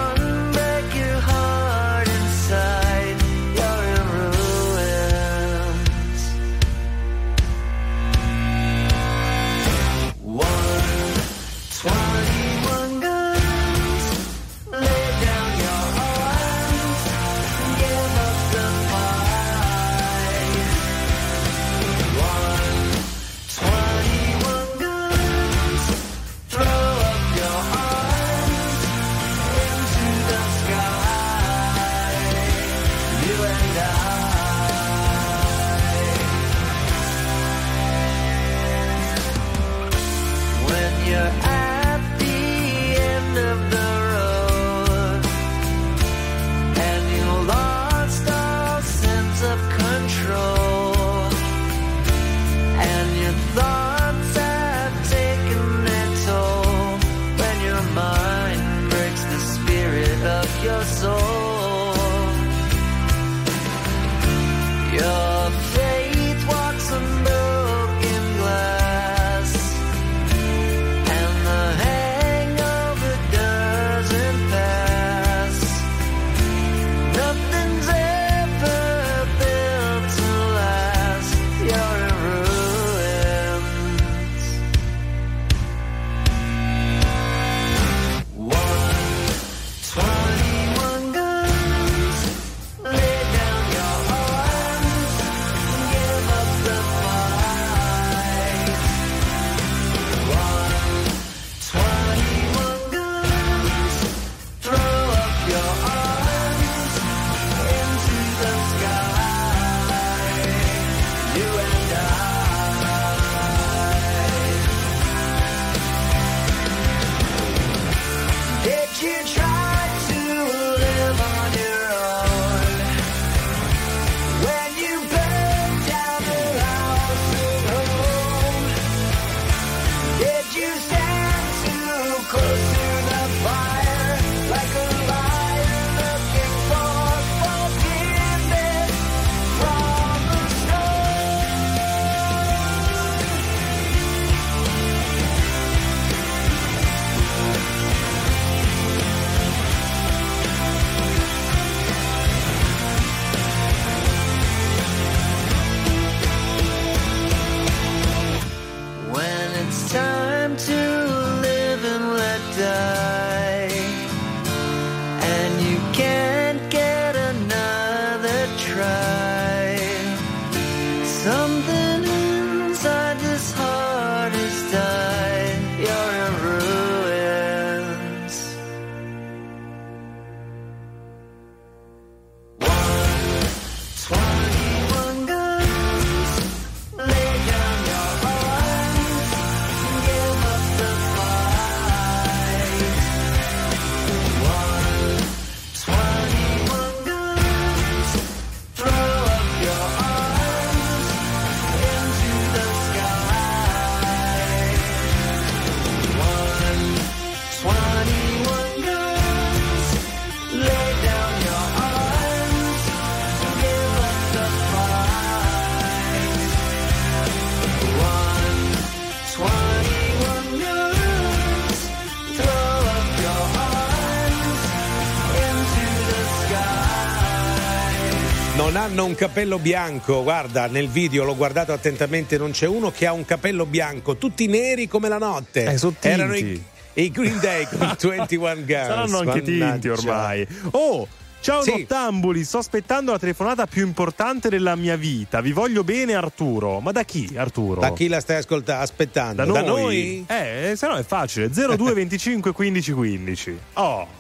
Non hanno un capello bianco, guarda, nel video l'ho guardato attentamente, non c'è uno che ha un capello bianco, tutti neri come la notte. Erano i Green Day con 21 Guns. Saranno anche tinti ormai. Oh, ciao Nottambuli, sto aspettando la telefonata più importante della mia vita. Vi voglio bene, Arturo. Ma da chi, Arturo? Da chi la stai aspettando? Da noi? Se no è facile. 02 25 15 15. Oh.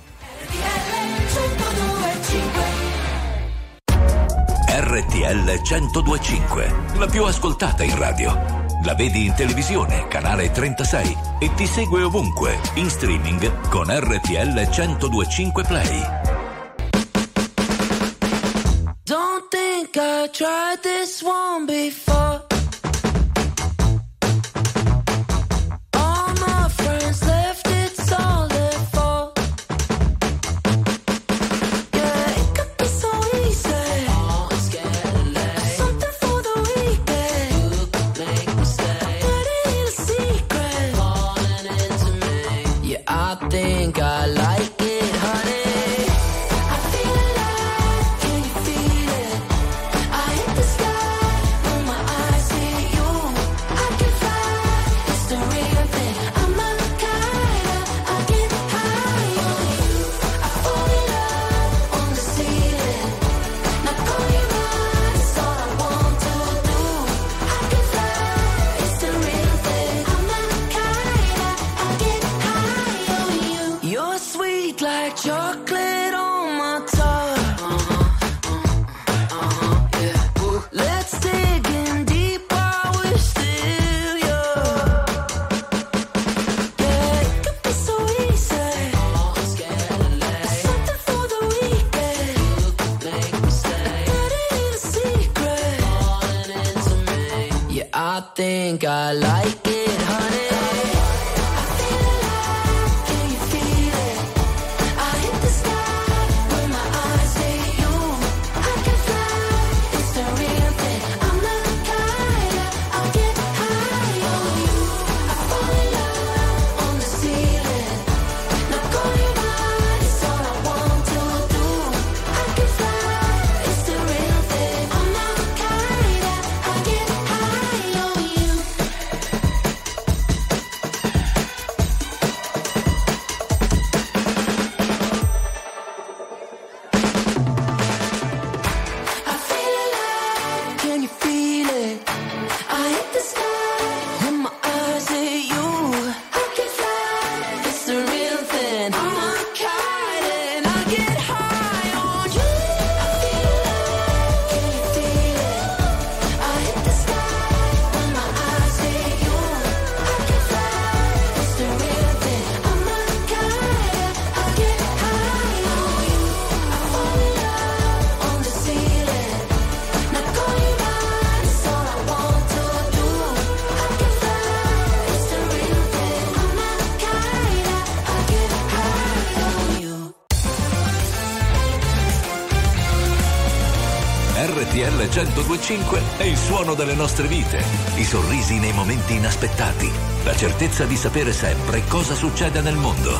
RTL 102.5, la più ascoltata in radio. La vedi in televisione, canale 36, e ti segue ovunque, in streaming con RTL 102.5 Play. Don't think I tried this one before. All my friends left, it's all there. Think I like it, honey. I feel alive, can you feel it? I hit the sky with my eyes see you. I can fly, it's the real thing. I'm not the kind I'll get high on you. I fall in love on the ceiling. Not going right, it's all I want to do. I can fly, it's the real thing. I'm not the kind I'll get high. RTL 102.5 è il suono delle nostre vite, i sorrisi nei momenti inaspettati, la certezza di sapere sempre cosa succede nel mondo.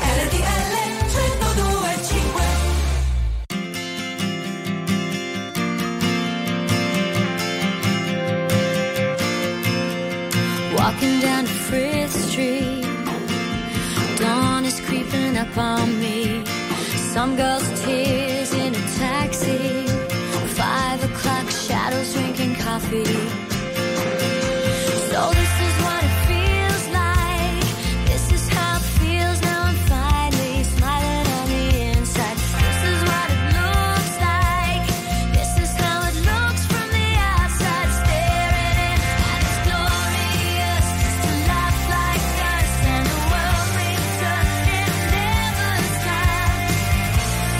RTL 102.5. Walking down Fifth Street, dawn is creeping up on me, some girl's tears in a taxi. 5 o'clock, shadows drinking coffee. So this is what it feels like. This is how it feels. Now I'm finally smiling on the inside. This is what it looks like. This is how it looks from the outside. Staring in at it's glorious. Just a life like us, and the world wakes up and never stops.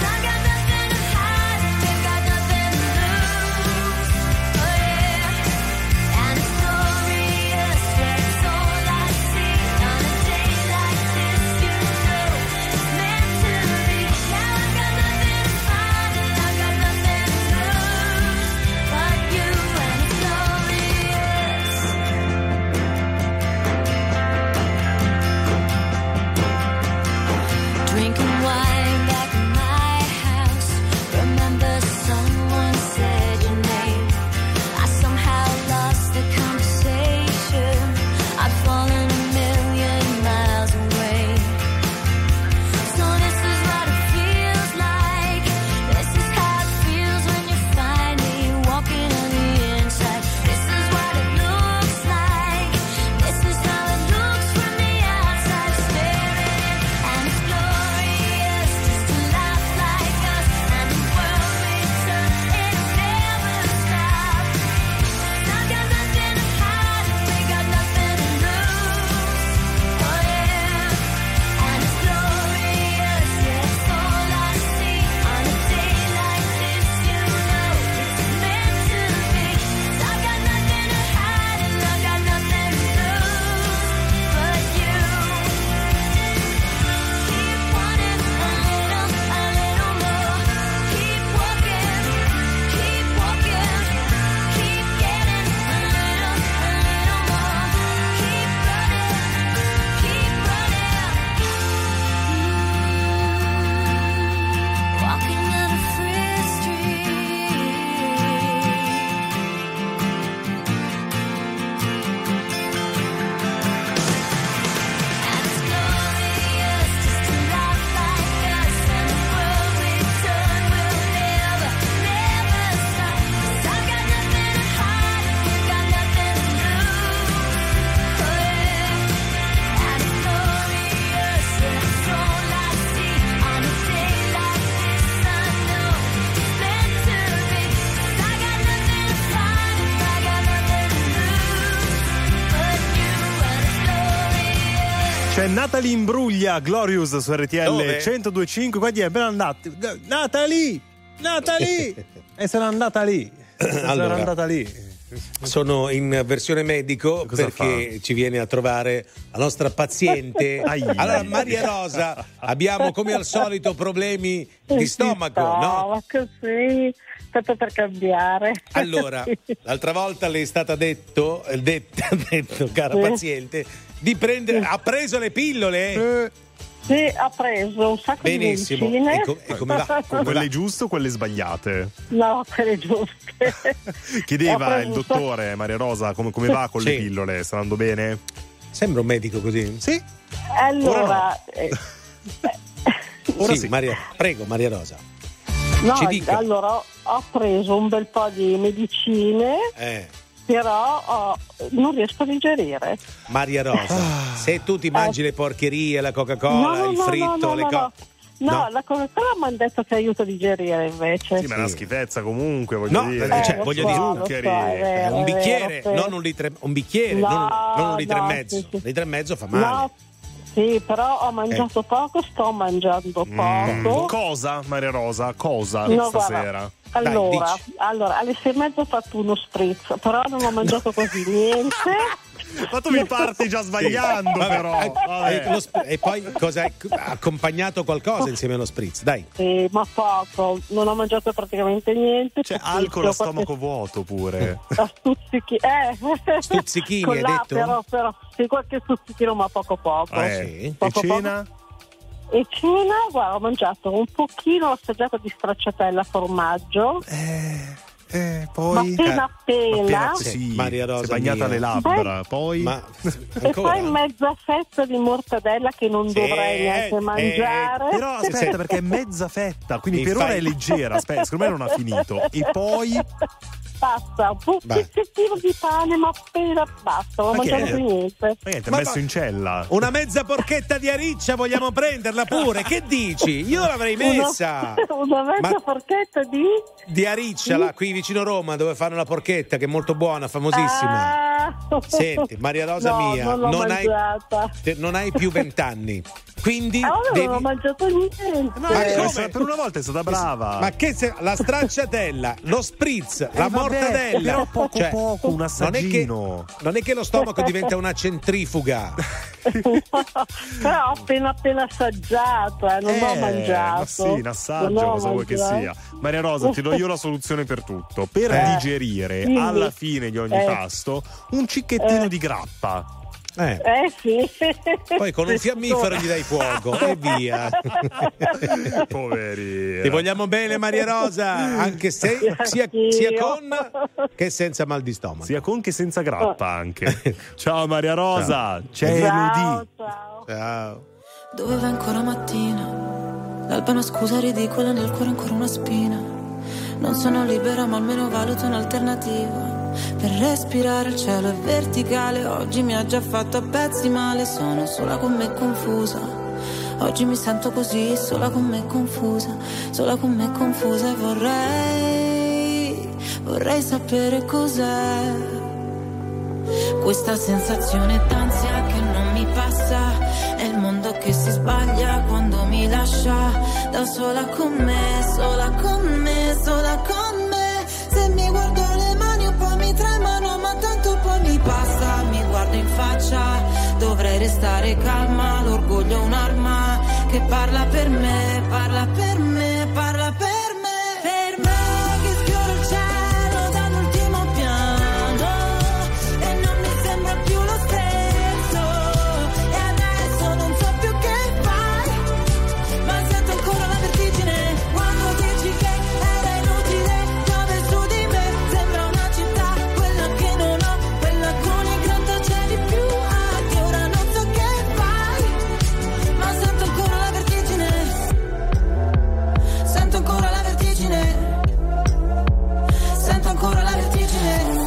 I got nothing to hide. Got nothing to lose. Oh, yeah. Natalie Imbruglia, Glorious su RTL 102.5. Guardi, è ben andata. Natalie! E se l'è andata lì. Sono in versione medico perché ci viene a trovare la nostra paziente. Allora, Maria Rosa, abbiamo come al solito problemi di stomaco, no? Così, tanto per cambiare. Allora, l'altra volta le è stata detto, cara paziente, di prendere, ha preso le pillole? Sì, ha preso un sacco di medicine. E come va? Quelle giuste o quelle sbagliate? No, quelle giuste. Chiedeva il dottore, Maria Rosa, come va con le pillole? Sta andando bene? Sembra un medico così. Sì. Allora, ora sì. Prego, Maria Rosa. No, ci dica. Allora ho preso un bel po' di medicine. Però non riesco a digerire. Maria Rosa, se tu ti mangi le porcherie, la Coca-Cola, il fritto, le cose. No, la Coca-Cola mi hanno detto che aiuta a digerire invece. Sì, ma è una schifezza comunque, voglio dire. Voglio dire, un bicchiere, non un litro, un bicchiere, non un litro e mezzo. Sì. Un litro e mezzo fa male. No. Sì, però ho mangiato poco, sto mangiando poco. Cosa, Maria Rosa? Cosa stasera? Guarda, allora, alle 6:30 ho fatto uno spritz, però non ho mangiato quasi niente. Ma tu mi parti già sbagliando, però. E poi cos'è? Accompagnato qualcosa insieme allo spritz, dai. Sì, ma poco, non ho mangiato praticamente niente. C'è alcol a stomaco vuoto pure. Stuzzichini, hai detto? Però, sì, qualche stuzzichino, ma poco. E cena? Poco. E cena, guarda, ho mangiato un pochino, ho assaggiato di stracciatella, formaggio. Poi appena sì, Maria Rosa si è bagnata le labbra, poi mezza fetta di mortadella che non dovrei neanche mangiare, però aspetta, perché è mezza fetta, quindi ora è leggera, aspetta, secondo me non ha finito. E poi basta, un pezzettino di pane, ma appena basta, non ho mangiato più niente. Ma ti ha messo in cella una mezza porchetta di Ariccia, vogliamo prenderla pure? Che dici? Io l'avrei messa una mezza porchetta di Ariccia, là, qui vicino Roma, dove fanno la porchetta, che è molto buona, famosissima. Senti, Maria Rosa mia, non hai più 20 anni, quindi non ho mangiato niente. Ma come? Per una volta è stata brava. Ma che la stracciatella, lo spritz, la mortadella, però poco, un assaggino. Non è che lo stomaco diventa una centrifuga. Però ho appena assaggiato, non l'ho mangiato. Ma sì, un assaggio, cosa vuoi che sia? Maria Rosa, ti do io la soluzione per tutto. Per digerire, alla fine di ogni pasto, un cicchettino di grappa. Sì. Poi con un fiammifero gli dai fuoco e via. Poverina. Ti vogliamo bene, Maria Rosa, anche se sia con che senza mal di stomaco. Sia con che senza grappa anche. Ciao Maria Rosa, ciao. Dove va ancora mattina? L'alba è una scusa ridicola, nel cuore ancora una spina. Non sono libera, ma almeno valuto un'alternativa. Per respirare il cielo è verticale, oggi mi ha già fatto a pezzi male, sono sola con me confusa, oggi mi sento così, sola con me confusa, sola con me confusa, e vorrei sapere cos'è questa sensazione d'ansia che non mi passa, è il mondo che si sbaglia quando mi lascia da sola con me, sola con me, sola con me, se mi guardo le mani un po' mi tremano, ma tanto poi mi passa, mi guardo in faccia, dovrei restare calma, l'orgoglio è un'arma che parla per me, parla per me, parla per me che sfioro il cielo dall'ultimo piano e non mi sembra più lo stesso, e adesso non so più che fai, ma sento ancora la vertigine quando dici che era inutile, piove su di me, sembra una città quella che non ho, quella con il grande c'è di più, che ora non so che fai, ma sento ancora la vertigine, sento ancora la vertigine, sento ancora la vertigine, sono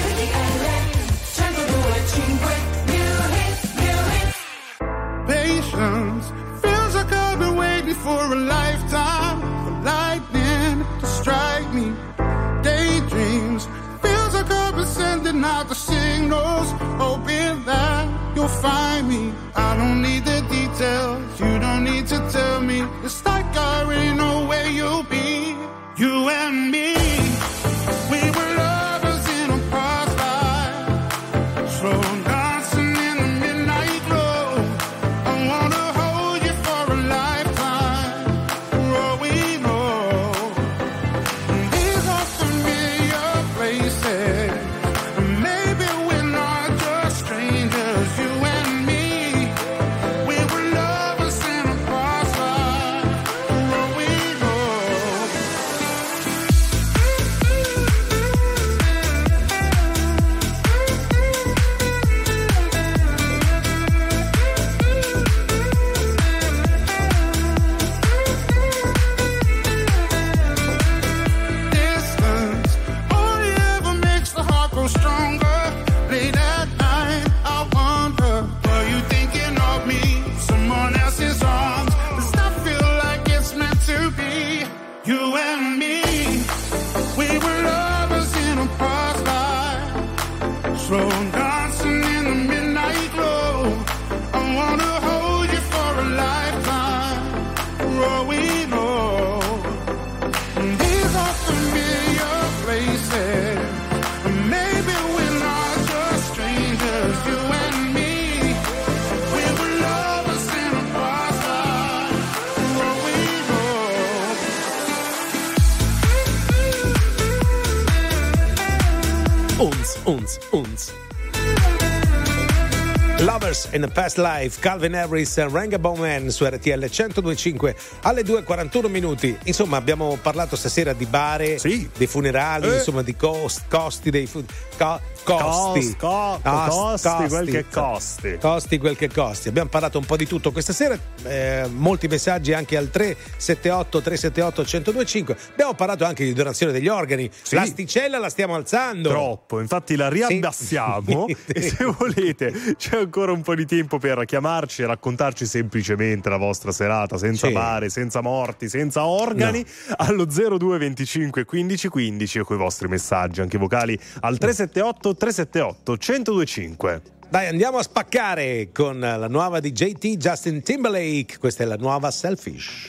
RTL 102.5. Patience feels like I've been waiting for a lifetime, for lightning to strike me. Daydreams feels like I've been sending out the signals, hoping that you'll find me. I don't need the details, you don't need to tell me. It's like I already know where you'll be. You and me, we were lovers in a past life, so Uns. Lovers in a Past Life, Calvin Harris, Rangabone Man su RTL 102.5 alle 2:41. Insomma, abbiamo parlato stasera di bare, sì, dei funerali, insomma, di costi dei costi. Abbiamo parlato un po' di tutto questa sera, molti messaggi anche al 378 378 1025. Abbiamo parlato anche di donazione degli organi, sì. L'asticella la stiamo alzando troppo, infatti la riabbassiamo, sì. E se volete c'è ancora un po' di tempo per chiamarci e raccontarci semplicemente la vostra serata, senza bare, senza morti, senza organi, no. Allo 02 25 15 15, o con i vostri messaggi anche vocali al 378 378 1025. Dai, andiamo a spaccare con la nuova di JT, Justin Timberlake. Questa è la nuova Selfish.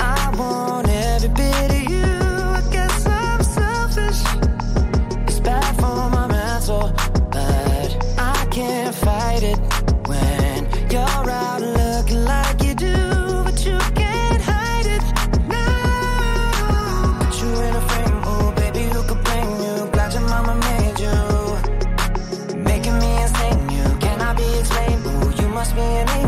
I want every bit of you. I guess I'm selfish. It's bad for my mental, but I can't fight it when you're out looking like you do, but you can't hide it. No, put you in a frame, oh baby, who could blame you? Glad your mama made you, making me insane. You must be an angel.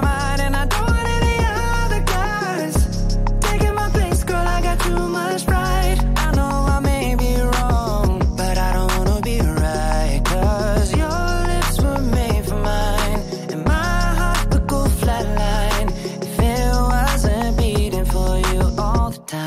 mind. And I don't want any other guys taking my place, girl, I got too much pride. I know I may be wrong, but I don't wanna be right, cause your lips were made for mine, and my heart would go flatline if it wasn't beating for you all the time.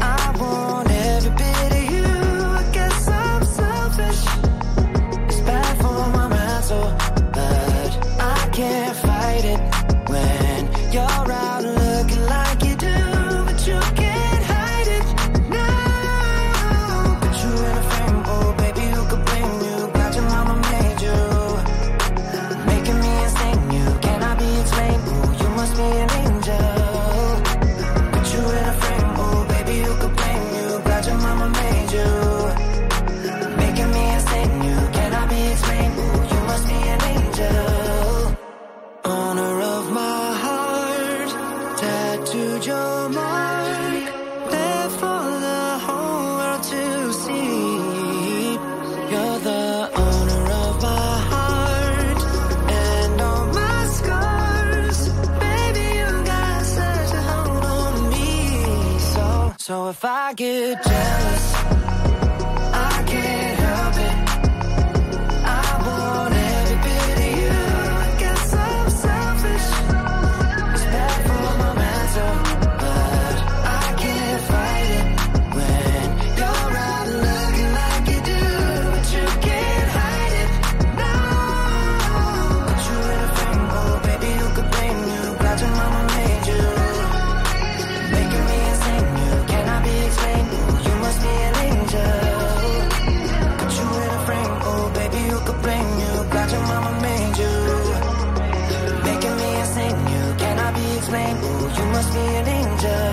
I want every bit of you. I guess I'm selfish. It's bad for my mental, but I can't fight it when you're out looking like you do, but you can't hide it. No, but you in a frame, oh baby, who could blame you? Got your mama made you, making me insane. You cannot be explained. Oh, you must be an angel. So if I get jealous, I can't help it. I want every bit of you. I guess I'm selfish. It's bad for my mental, but I can't fight it when you're out looking like you do, but you can't hide it. No, but you in a frame, oh baby, who could blame you? Glad your mama made you, making me insane. You must be an angel. Put you in a frame, oh baby, who could blame you? Glad your mama made you, making me insane. You cannot be explained. Oh, you must be an angel.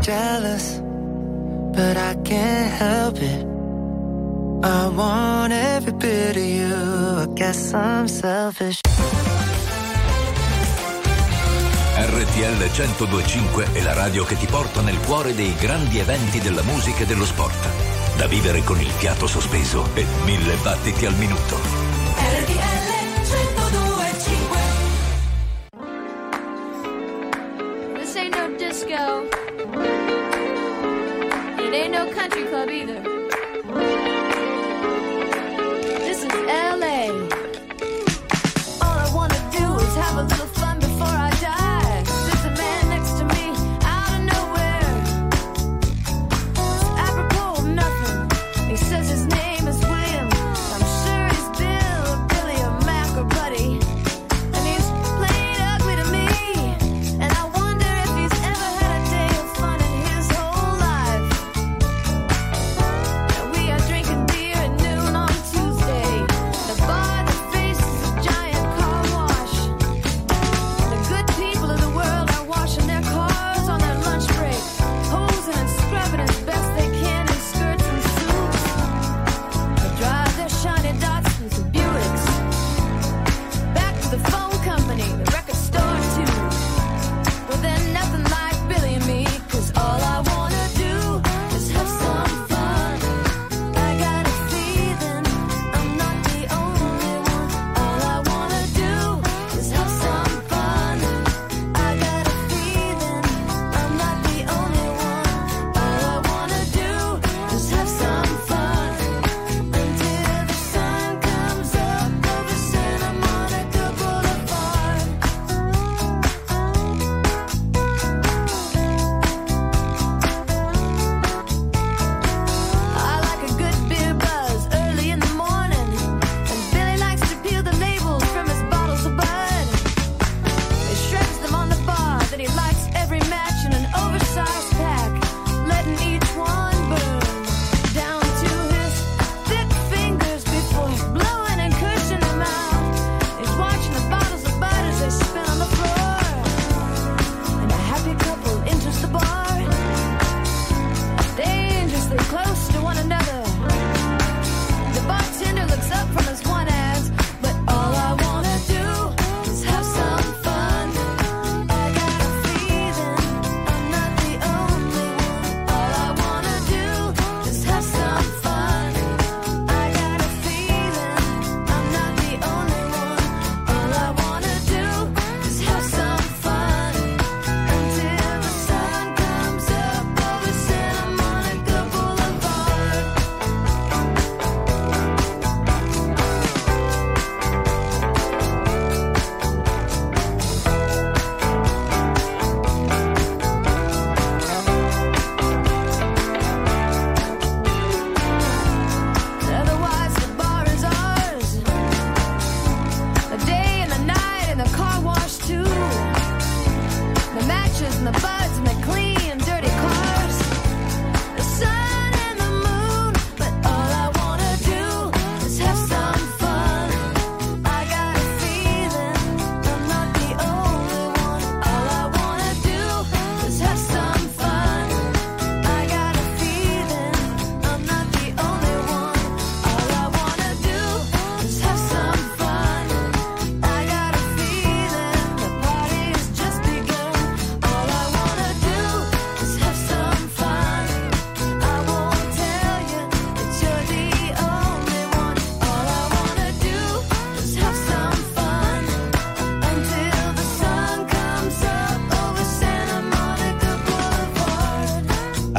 Jealous, but I can't help it. I want every bit of you. I guess I'm selfish. RTL 102.5 è la radio che ti porta nel cuore dei grandi eventi della musica e dello sport. Da vivere con il fiato sospeso e 1000 battiti al minuto. RTL 102.5. This ain't no disco. It ain't no country club either. This is LA. All I wanna do is have a little fun before I die.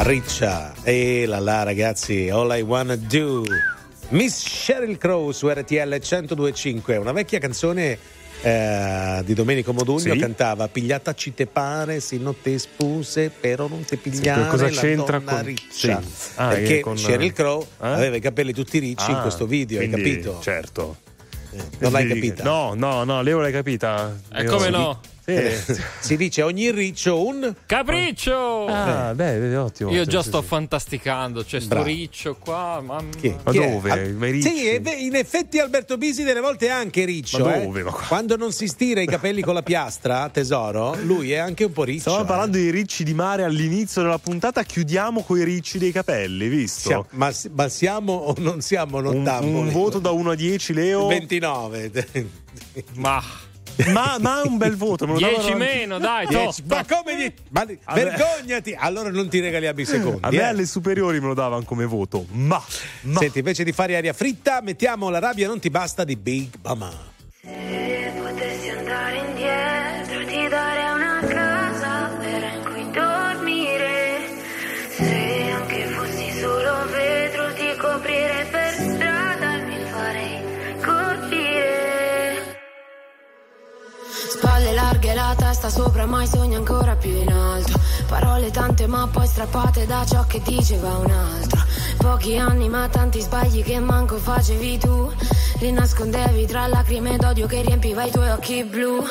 Ariccia. E la la ragazzi, All I Wanna Do, Miss Cheryl Crow su RTL 102.5, una vecchia canzone di Domenico Modugno, sì. Cantava pigliata ci te pare, se non te spuse, però non te pigliare, sì, cosa la c'entra donna con... riccia, sì. Perché con... Cheryl Crow aveva i capelli tutti ricci in questo video, quindi, hai capito? Certo. Non l'hai capita? No, Leo l'hai capita? E come no? Si dice ogni riccio un capriccio. Ah, beh, ottimo. Io già sto fantasticando, c'è sto riccio qua, mamma. Ma dove? Sì, in effetti Alberto Bisi delle volte è anche riccio. Ma dove? Ma quando non si stira i capelli con la piastra, tesoro, lui è anche un po' riccio. Stavamo parlando dei ricci di mare all'inizio della puntata, chiudiamo coi ricci dei capelli, visto? Ma siamo o non siamo lontani? Un voto da 1 a 10, Leo? 29. Ma un bel voto, me lo 10 meno, dai, top. Ma come vergognati, allora non ti regaliamo i secondi. A me alle superiori me lo davano come voto. Ma senti, invece di fare aria fritta, mettiamo La rabbia non ti basta di Big Mama. Se potessi andare indietro, ti darei una casa vera in cui dormire. Se anche fossi solo un vetro, ti coprirei per strada e mi farei colpire. Spalle larghe e la testa sopra, mai sogni ancora più in alto. Parole tante ma poi strappate da ciò che diceva un altro. Pochi anni ma tanti sbagli che manco facevi tu. Li nascondevi tra lacrime d'odio che riempiva i tuoi occhi blu.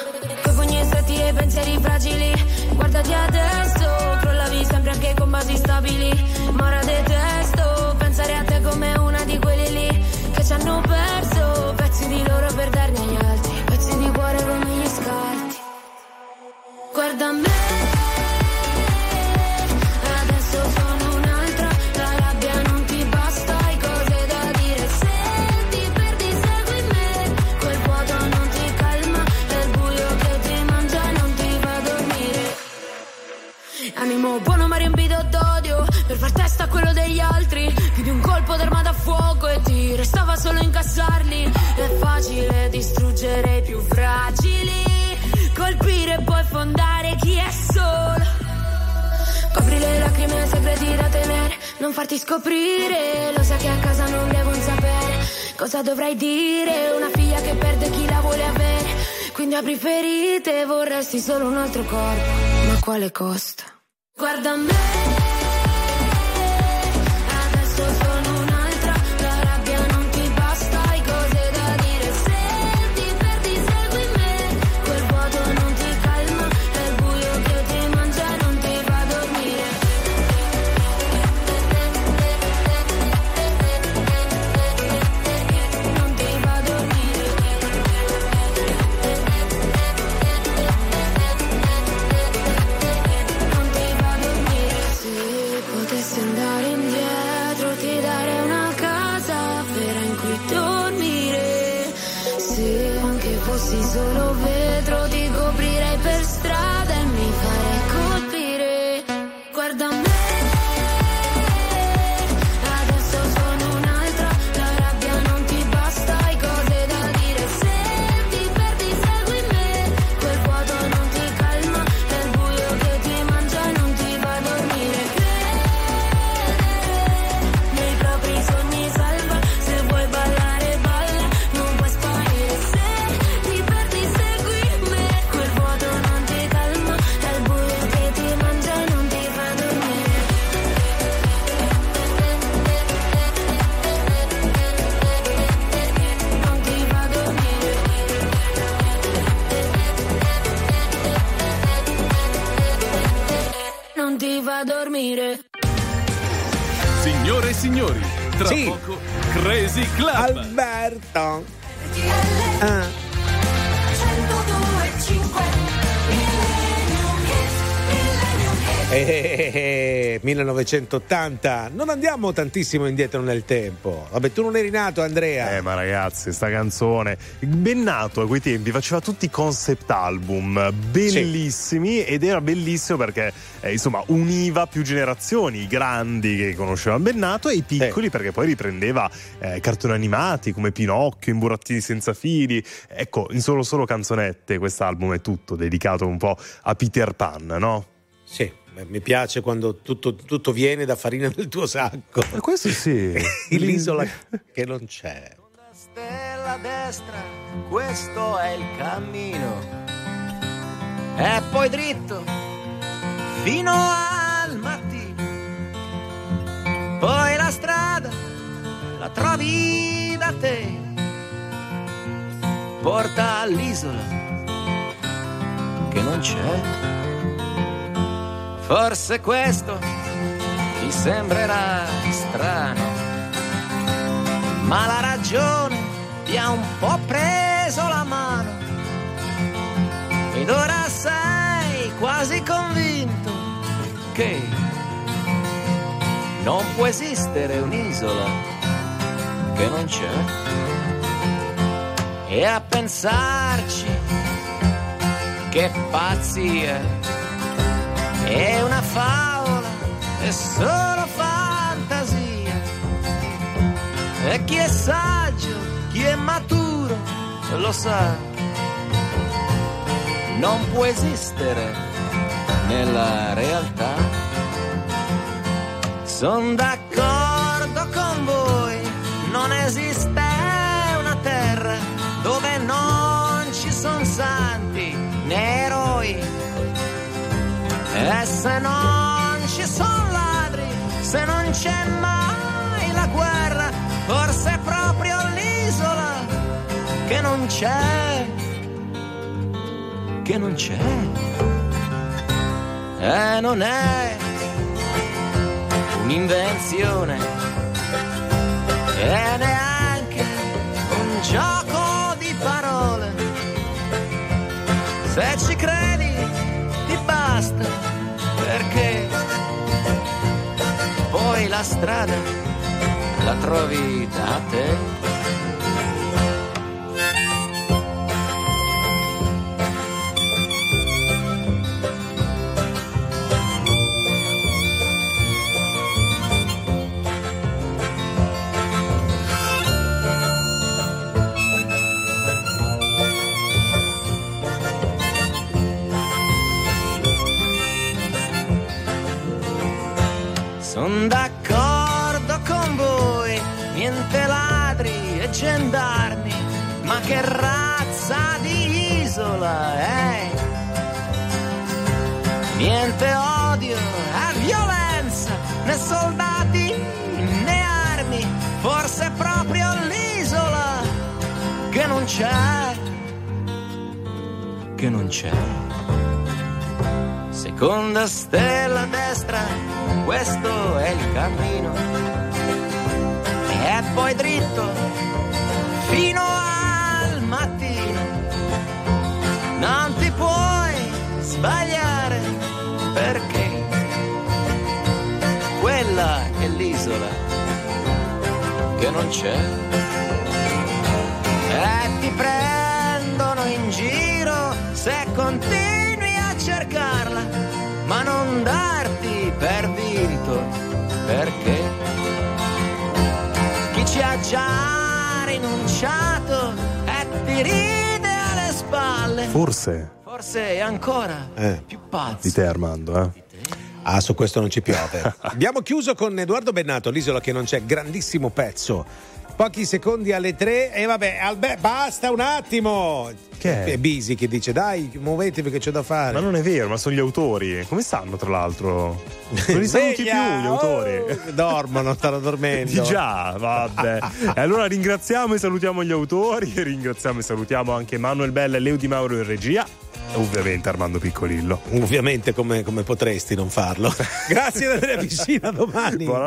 Coi pugni stretti e pensieri fragili, guardati adesso. Crollavi sempre anche con basi stabili, ma ora detesto pensare a te come una di quelli lì che ci hanno perso pezzi di loro per darne agli altri, pezzi di cuore come gli scarti. Guarda me, animo buono ma riempito d'odio, per far testa a quello degli altri. Più di un colpo d'arma da fuoco e ti restava solo incassarli. È facile distruggere i più fragili, colpire e poi fondare chi è solo. Copri le lacrime, segreti da tenere, non farti scoprire. Lo sai che a casa non devono sapere cosa dovrai dire. Una figlia che perde chi la vuole avere, quindi apri ferite, vorresti solo un altro corpo, ma a quale costo? Guarda me, adesso sono un'altra, la rabbia non ti basta, hai cose da dire. Se ti perdi segui me, quel vuoto non ti calma, è il buio che ti mangia e non ti fa dormire. Non ti fa dormire. Se andare indietro ti darei una casa vera in cui dormire. Se anche fossi solo vetro ti coprirei per strada e mi farei colpire. Guarda me, adesso sono un'altra, la rabbia non ti basta, hai cose da dire. Se ti perdi segui me, quel vuoto non ti calma, è il buio che ti mangia e non ti fa dormire. A dormire. Signore e signori, tra poco Crazy Club. Alberto. Ah. 1980, non andiamo tantissimo indietro nel tempo. Vabbè, tu non eri nato, Andrea. Ma ragazzi, sta canzone, Bennato a quei tempi faceva tutti i concept album bellissimi, sì. Ed era bellissimo perché insomma univa più generazioni, i grandi che conoscevano Bennato e i piccoli, sì. Perché poi riprendeva cartoni animati come Pinocchio, In burattini senza fili, ecco, in solo canzonette. Quest'album è tutto dedicato un po' a Peter Pan, no? Sì, mi piace quando tutto viene da farina del tuo sacco. Ma questo sì. L'isola che non c'è. Una stella a destra, questo è il cammino. E poi dritto fino al mattino. Poi la strada la trovi da te. Porta all'isola che non c'è. Forse questo ti sembrerà strano, ma la ragione ti ha un po' preso la mano ed ora sei quasi convinto che non può esistere un'isola che non c'è. E a pensarci, che pazzia, è una favola, è solo fantasia. E chi è saggio, chi è maturo, lo sa. Non può esistere nella realtà. Sono d'accordo con voi, non esiste una terra dove non ci sono santi né eroi. E se non ci sono ladri, se non c'è mai la guerra, forse è proprio l'isola che non c'è, che non c'è. E non è un'invenzione, e neanche un gioco di parole. Se ci credi ti basta, perché poi la strada la trovi da te. Sono d'accordo con voi, niente ladri e gendarmi, ma che razza di isola è? Niente odio e violenza, né soldati né armi, forse è proprio l'isola che non c'è, che non c'è. Seconda stella a destra, questo è il cammino, e poi dritto fino al mattino. Non ti puoi sbagliare, perché quella è l'isola che non c'è. E ti prendono in giro se continui a cercarla, ma non darti per vinto, perché chi ci ha già rinunciato e ti ride alle spalle, forse è ancora più pazzo di te, Armando, eh? Ah, su questo non ci piove. Abbiamo chiuso con Edoardo Bennato, l'isola che non c'è, grandissimo pezzo. Pochi secondi alle 3 e vabbè, basta un attimo. Che è Bisi che dice dai, muovetevi che c'è da fare. Ma non è vero, ma sono gli autori. Come stanno, tra l'altro? Non li saluti più gli autori. Dormono, stanno dormendo. Già, vabbè. E allora ringraziamo e salutiamo gli autori. E ringraziamo e salutiamo anche Manuel Bella e Leo Di Mauro in regia. Ovviamente Armando Piccolillo. Ovviamente, come potresti non farlo. Grazie ad Andrea Piscina, domani. Buona